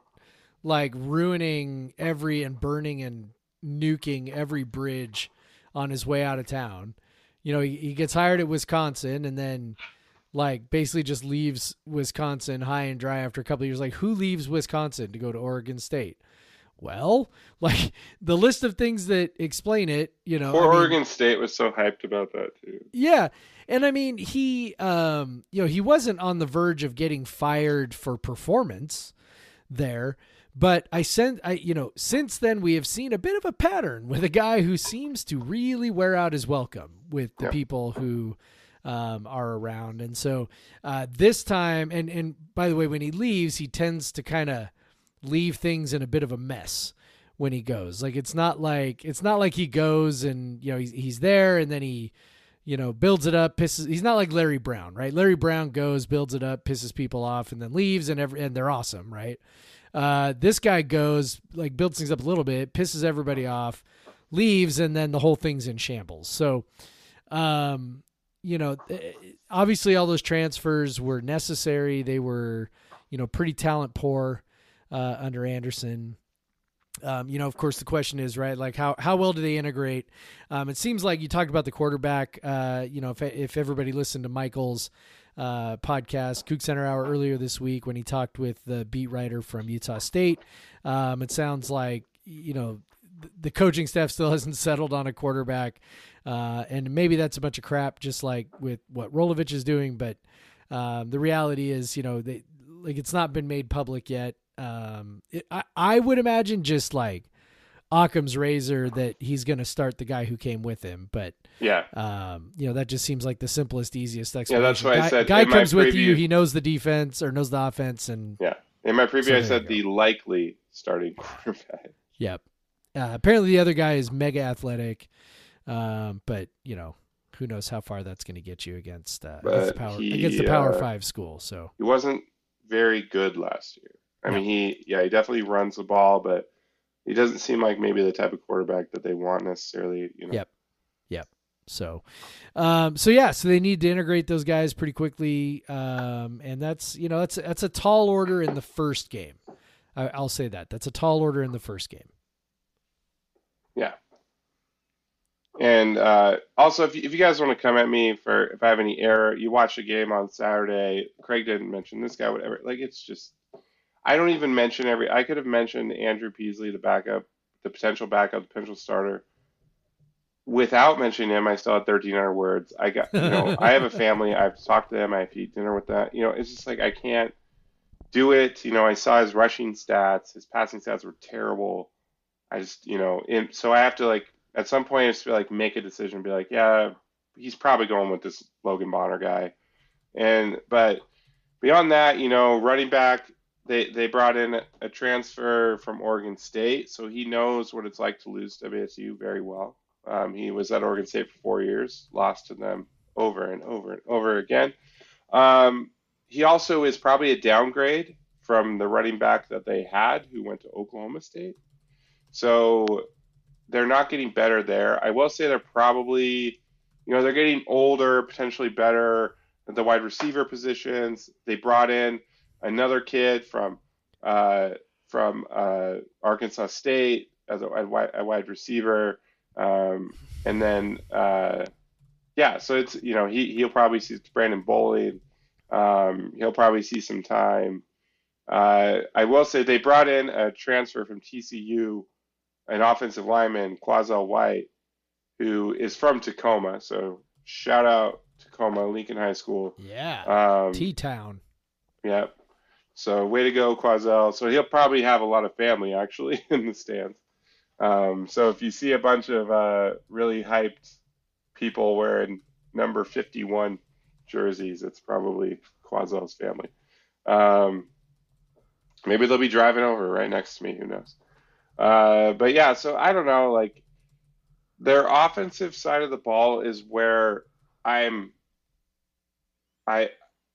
like ruining every and burning and nuking every bridge on his way out of town. You know, he, he gets hired at Wisconsin and then like basically just leaves Wisconsin high and dry after a couple of years. Like, who leaves Wisconsin to go to Oregon State? Well, like the list of things that explain it, you know, Poor I mean, Oregon State was so hyped about that too. Yeah. And I mean, he, um, you know, he wasn't on the verge of getting fired for performance there, but I sent, I, you know, since then we have seen a bit of a pattern with a guy who seems to really wear out his welcome with the yeah. people who, um, are around. And so, uh, this time, and, and by the way, when he leaves, he tends to kind of leave things in a bit of a mess when he goes. Like, it's not like, it's not like he goes and, you know, he's, he's there and then he, you know, builds it up, pisses. He's not like Larry Brown, right? Larry Brown goes, builds it up, pisses people off, and then leaves, and every, and they're awesome. Right. Uh, this guy goes, like, builds things up a little bit, pisses everybody off, leaves, and then the whole thing's in shambles. So, um, you know, obviously all those transfers were necessary. They were, you know, pretty talent poor. Uh, under Anderson, um, you know, of course the question is, right, like how, how well do they integrate? Um, it seems like you talked about the quarterback, uh, you know, if, if everybody listened to Michael's uh, podcast, Kook Center Hour, earlier this week, when he talked with the beat writer from Utah State, um, it sounds like, you know, th- the coaching staff still hasn't settled on a quarterback. Uh, and maybe that's a bunch of crap, just like with what Rolovich is doing. But um, the reality is, you know, they, like, it's not been made public yet. Um, it, I, I would imagine just like Occam's razor that he's going to start the guy who came with him, but yeah, um, you know, that just seems like the simplest, easiest explanation. Yeah, that's why guy, I said guy comes preview, with you. He knows the defense or knows the offense, and yeah, in my preview so I said the likely starting quarterback. Yep. Uh, apparently the other guy is mega athletic, um, but you know. Who knows how far that's going to get you against uh, against, the power, he, against the Power uh, Five school? So he wasn't very good last year. I mean, he, yeah, he definitely runs the ball, but he doesn't seem like maybe the type of quarterback that they want necessarily, you know? Yep. Yep. So, um, so yeah, so they need to integrate those guys pretty quickly. Um, and that's, you know, that's, that's a tall order in the first game. I, I'll say that. That's a tall order in the first game. Yeah. And, uh, also if you, if you guys want to come at me for, if I have any error, you watch the game on Saturday, Craig didn't mention this guy, whatever. Like, it's just, I don't even mention every, I could have mentioned Andrew Peasley, the backup, the potential backup, the potential starter. Without mentioning him, I still had thirteen hundred words. I got, you know, I have a family. I've talked to them. I have to eat dinner with that. You know, it's just like, I can't do it. You know, I saw his rushing stats, his passing stats were terrible. I just, you know, and so I have to like, at some point I just feel like make a decision and be like, yeah, he's probably going with this Logan Bonner guy. And, but beyond that, you know, running back, they they brought in a transfer from Oregon State, so he knows what it's like to lose W S U very well. Um, he was at Oregon State for four years, lost to them over and over and over again. Um, he also is probably a downgrade from the running back that they had who went to Oklahoma State. So they're not getting better there. I will say they're probably, you know, they're getting older, potentially better at the wide receiver positions. They brought in another kid from uh, from uh, Arkansas State as a, a wide receiver. Um, and then, uh, yeah, so it's, you know, he, he'll probably see Brandon Boley. Um, he'll probably see some time. Uh, I will say they brought in a transfer from T C U, an offensive lineman, Quazell White, who is from Tacoma. So shout out Tacoma, Lincoln High School. Yeah. Um, T-Town. Yep. So way to go, Quazell. So he'll probably have a lot of family actually in the stands. Um, so if you see a bunch of uh, really hyped people wearing number fifty-one jerseys, it's probably Quazell's family. Um, maybe they'll be driving over right next to me. Who knows? Uh, but yeah, so I don't know. Like, their offensive side of the ball is where I'm. I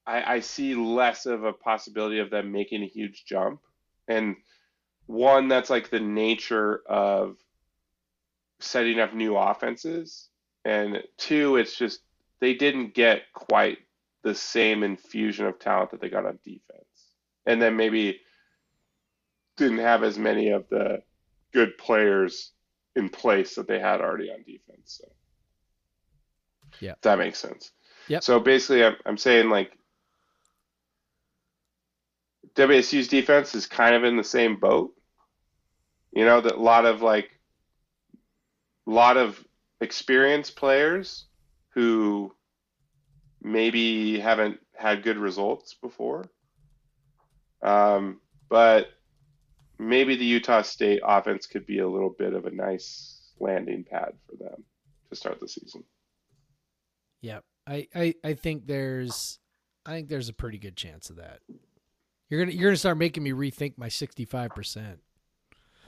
I, I see less of a possibility of them making a huge jump. And one, that's like the nature of setting up new offenses. And two, it's just they didn't get quite the same infusion of talent that they got on defense. And then maybe didn't have as many of the good players in place that they had already on defense. So yeah, if that makes sense. Yeah. So basically I'm, I'm saying like W S U's defense is kind of in the same boat. You know, that a lot of like, lot of experienced players who maybe haven't had good results before. Um, but maybe the Utah State offense could be a little bit of a nice landing pad for them to start the season. Yeah. I, I, I think there's, I think there's a pretty good chance of that. You're gonna you're gonna start making me rethink my sixty-five percent.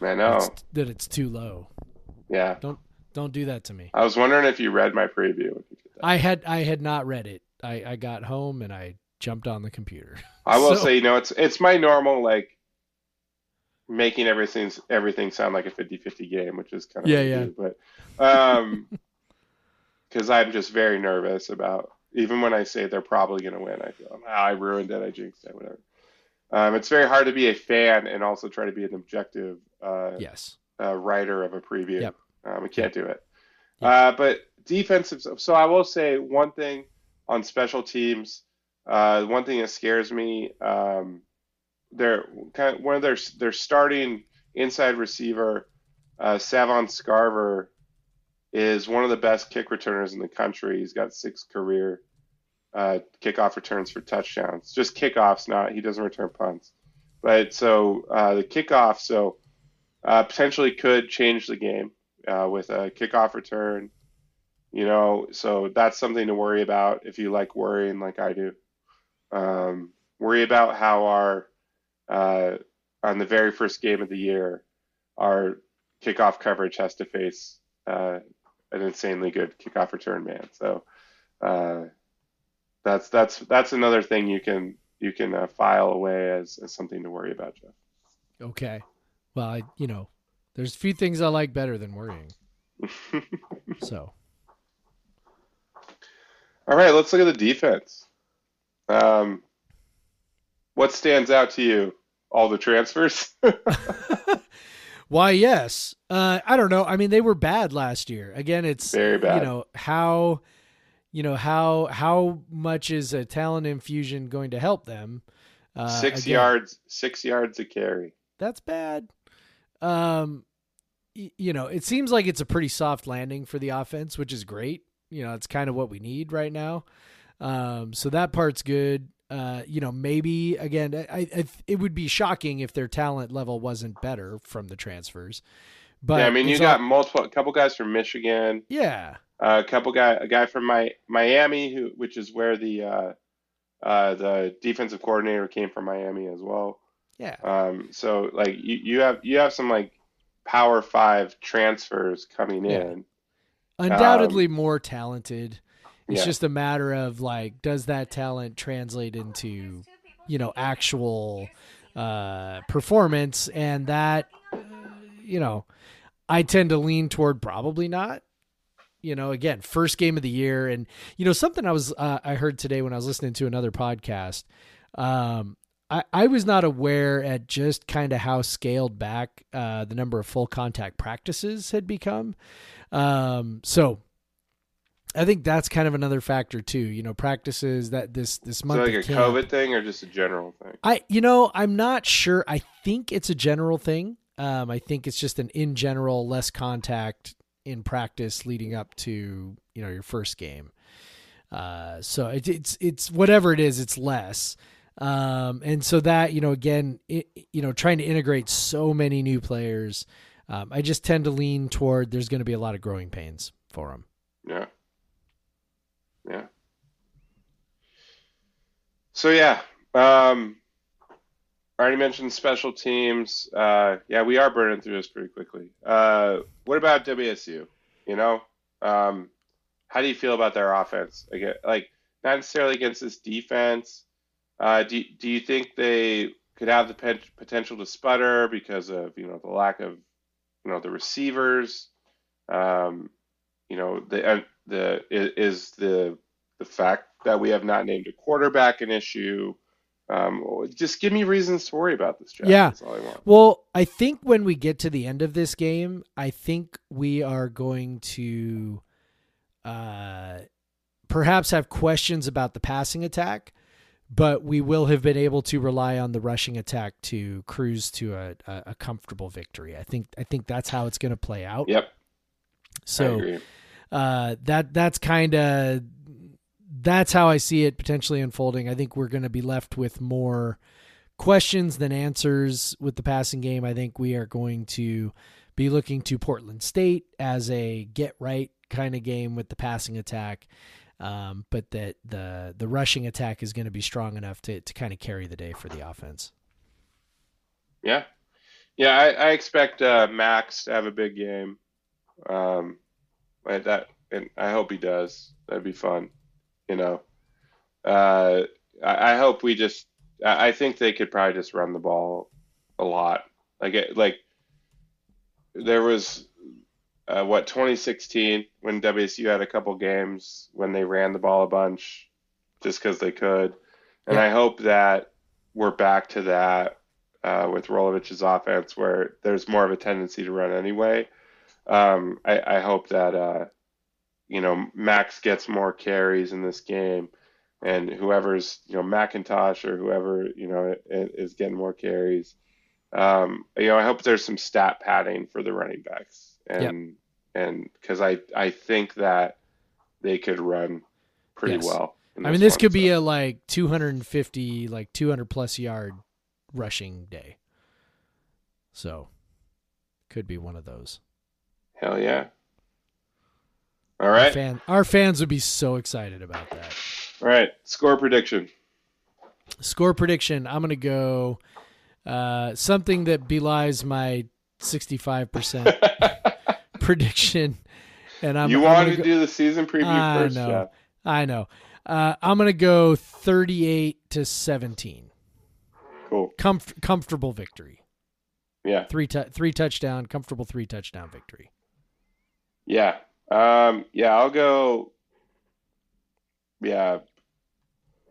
I know it's, that it's too low. Yeah. Don't don't do that to me. I was wondering if you read my preview. I had I had not read it. I, I got home and I jumped on the computer. I will so, say, you know, it's it's my normal like making everything everything sound like a fifty-fifty game, which is kind of yeah yeah. Do, but um, because I'm just very nervous about even when I say they're probably gonna win. I feel oh, I ruined it. I jinxed it. Whatever. Um, it's very hard to be a fan and also try to be an objective uh, yes. uh, writer of a preview. Yep. Um, we can't do it. Yep. Uh, but defensive. So I will say one thing on special teams. Uh, one thing that scares me. Um, they're kind of one of their their starting inside receiver, uh, Savon Scarver, is one of the best kick returners in the country. He's got six career Uh, kickoff returns for touchdowns, just kickoffs. Not he doesn't return punts, but so uh, the kickoff so uh, potentially could change the game uh, with a kickoff return. You know, so that's something to worry about if you like worrying like I do. Um, worry about how our uh, on the very first game of the year, our kickoff coverage has to face uh, an insanely good kickoff return man. So. Uh, That's that's that's another thing you can you can uh, file away as, as something to worry about, Jeff. Okay, well, I, you know, there's a few things I like better than worrying. So, all right, let's look at the defense. Um, what stands out to you? All the transfers? Why, yes. Uh, I don't know. I mean, they were bad last year. Again, it's very bad. You know how. You know, how how much is a talent infusion going to help them? Uh, six again, yards, six yards a carry. That's bad. Um, y- you know, it seems like it's a pretty soft landing for the offense, which is great. You know, it's kind of what we need right now. Um, so that part's good. Uh, you know, maybe, again, I, I, it would be shocking if their talent level wasn't better from the transfers. But yeah, I mean, you got all, multiple, a couple guys from Michigan. Yeah. Uh, a couple guy, a guy from my, Miami, who which is where the uh, uh, the defensive coordinator came from Miami as well. Yeah. Um, so like you, you have, you have some like Power Five transfers coming yeah. in. Undoubtedly um, more talented. It's yeah. just a matter of like, does that talent translate into, you know, actual uh, performance? And that, you know, I tend to lean toward probably not. You know, again, first game of the year. And, you know, something I was, uh, I heard today when I was listening to another podcast, um, I, I was not aware at just kind of how scaled back uh, the number of full contact practices had become. Um, so I think that's kind of another factor too, you know, practices that this, this month. Is it like a COVID thing or just a general thing? I, you know, I'm not sure. I think it's a general thing. Um, I think it's just an in general, less contact in practice leading up to, you know, your first game. Uh, so it, it's, it's whatever it is, it's less. Um, and so that, you know, again, it, you know, trying to integrate so many new players, um, I just tend to lean toward there's going to be a lot of growing pains for them. Yeah. Yeah. So, yeah. Um, I already mentioned special teams. Uh, yeah, we are burning through this pretty quickly. Uh, what about W S U? You know, um, how do you feel about their offense? Again, like, not necessarily against this defense. Uh, do, do you think they could have the pen- potential to sputter because of, you know, the lack of, you know, the receivers? Um, you know, the uh, the is the the fact that we have not named a quarterback an issue? Um, just give me reasons to worry about this, Jeff. Yeah. That's all I want. Well, I think when we get to the end of this game, I think we are going to uh, perhaps have questions about the passing attack, but we will have been able to rely on the rushing attack to cruise to a, a, a comfortable victory. I think, I think that's how it's going to play out. Yep. So uh, that, that's kind of, that's how I see it potentially unfolding. I think we're going to be left with more questions than answers with the passing game. I think we are going to be looking to Portland State as a get right kind of game with the passing attack. Um, but that the, the rushing attack is going to be strong enough to, to kind of carry the day for the offense. Yeah. Yeah. I, I expect uh, Max to have a big game. Um, and that, and I hope he does. That'd be fun. You know, uh, I, I hope we just, I, I think they could probably just run the ball a lot. Like, it, like there was, Uh, what, twenty sixteen, when W S U had a couple games when they ran the ball a bunch just because they could. And yeah. I hope that we're back to that uh, with Rolovich's offense where there's more of a tendency to run anyway. Um, I, I hope that, uh, you know, Max gets more carries in this game and whoever's, you know, McIntosh or whoever, you know, is getting more carries. Um, you know, I hope there's some stat padding for the running backs. And, yep. and cause I, I think that they could run pretty yes. well. I mean, this could be a like two hundred fifty, like two hundred plus yard rushing day. So could be one of those. Hell yeah. All right. Our, fan, our fans would be so excited about that. All right. Score prediction. Score prediction. I'm going to go, uh, something that belies my sixty-five percent. prediction, and I'm. You wanted to do the season preview I first. Know, Jeff. I know. Uh, I'm going to go thirty-eight to seventeen. Cool. Comf- comfortable victory. Yeah. Three tu- three touchdown comfortable three touchdown victory. Yeah. Um. Yeah. I'll go. Yeah.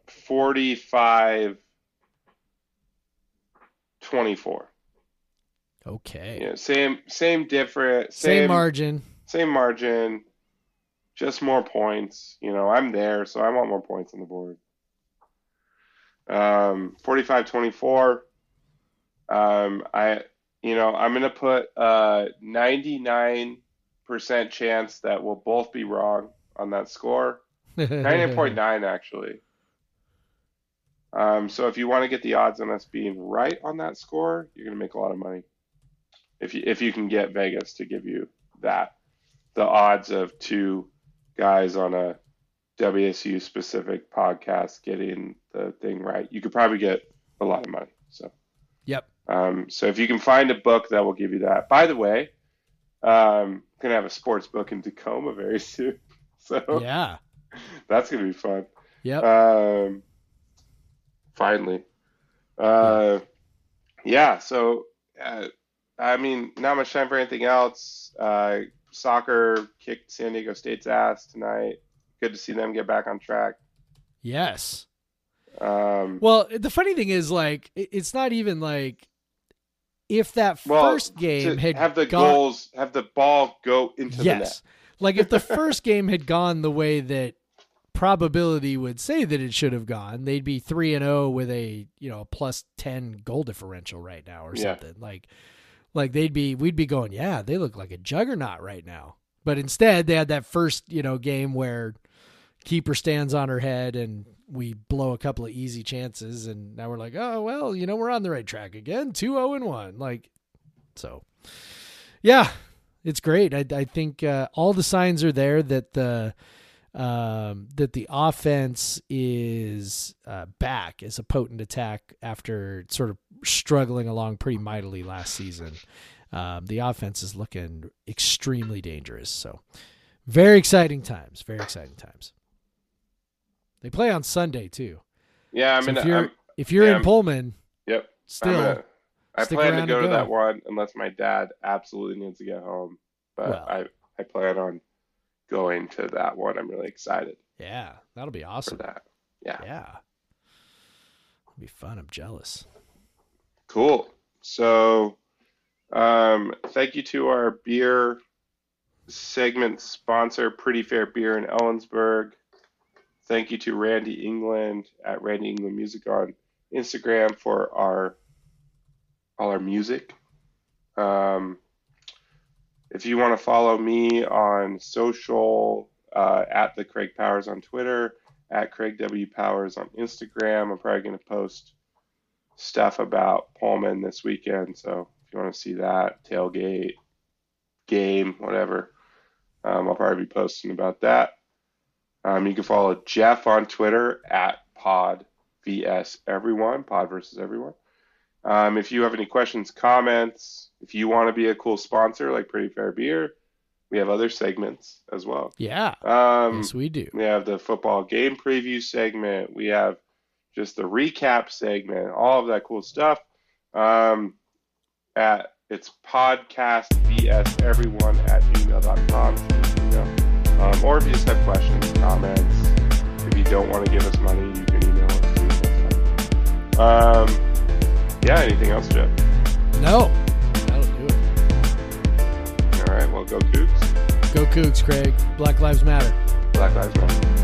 forty-five twenty-four. Okay. Yeah, same, same, different, same, same margin, same margin, just more points. You know, I'm there, so I want more points on the board. Um, forty-five twenty-four. Um, I, you know, I'm going to put a ninety-nine percent chance that we'll both be wrong on that score. ninety-nine point nine actually. Um, so if you want to get the odds on us being right on that score, you're going to make a lot of money. If you, if you can get Vegas to give you that, the odds of two guys on a W S U specific podcast getting the thing right, you could probably get a lot of money. So Yep. Um, so if you can find a book that will give you that. By the way, um, gonna have a sports book in Tacoma very soon. So yeah, that's gonna be fun. Yep. Um, finally. Uh, yeah. yeah so, uh, I mean, not much time for anything else. Uh, soccer kicked San Diego State's ass tonight. Good to see them get back on track. Yes. Um, well, the funny thing is, like, it's not even like if that well, first game had have the gone, goals, have the ball go into yes. the net. Like if the first game had gone the way that probability would say that it should have gone, they'd be three and oh with a, you know, a plus ten goal differential right now or something yeah. like, like they'd be, we'd be going, yeah, they look like a juggernaut right now. But instead they had that first, you know, game where keeper stands on her head and we blow a couple of easy chances. And now we're like, oh, well, you know, we're on the right track again, two oh and one Like, so yeah, it's great. I, I think uh, all the signs are there that the, um, that the offense is uh, back as a potent attack after sort of struggling along pretty mightily last season. Um, the offense is looking extremely dangerous. So very exciting times, very exciting times. They play on Sunday too. Yeah. I mean, so if you're, I'm, if you're yeah, in I'm, Pullman, yep. Still, a, I plan to go to go. that one unless my dad absolutely needs to get home, but well, I, I plan on going to that one. I'm really excited. Yeah. That'll be awesome. For that. Yeah. Yeah. It'll be fun. I'm jealous. Cool. So, um, thank you to our beer segment sponsor, Pretty Fair Beer in Ellensburg. Thank you to Randy England at Randy England Music on Instagram for our all our music. Um, if you want to follow me on social, uh, at the Craig Powers on Twitter, at Craig W Powers on Instagram. I'm probably going to post stuff about Pullman this weekend. So if you want to see that, tailgate, game, whatever, um, I'll probably be posting about that. Um, you can follow Jeff on Twitter at Pod vs. Everyone, Pod versus Everyone. Um, if you have any questions, comments, if you want to be a cool sponsor like Pretty Fair Beer, we have other segments as well. Yeah, um, yes we do. We have the football game preview segment. We have just the recap segment, all of that cool stuff. Um, at It's Podcast vs. Everyone at gmail dot com. Um, or if you just have questions, comments, if you don't want to give us money, you can email us too. Um, yeah, anything else, Jeff? No, that'll do it. All right, well, go Cougs. Go Cougs, Craig. Black Lives Matter. Black Lives Matter.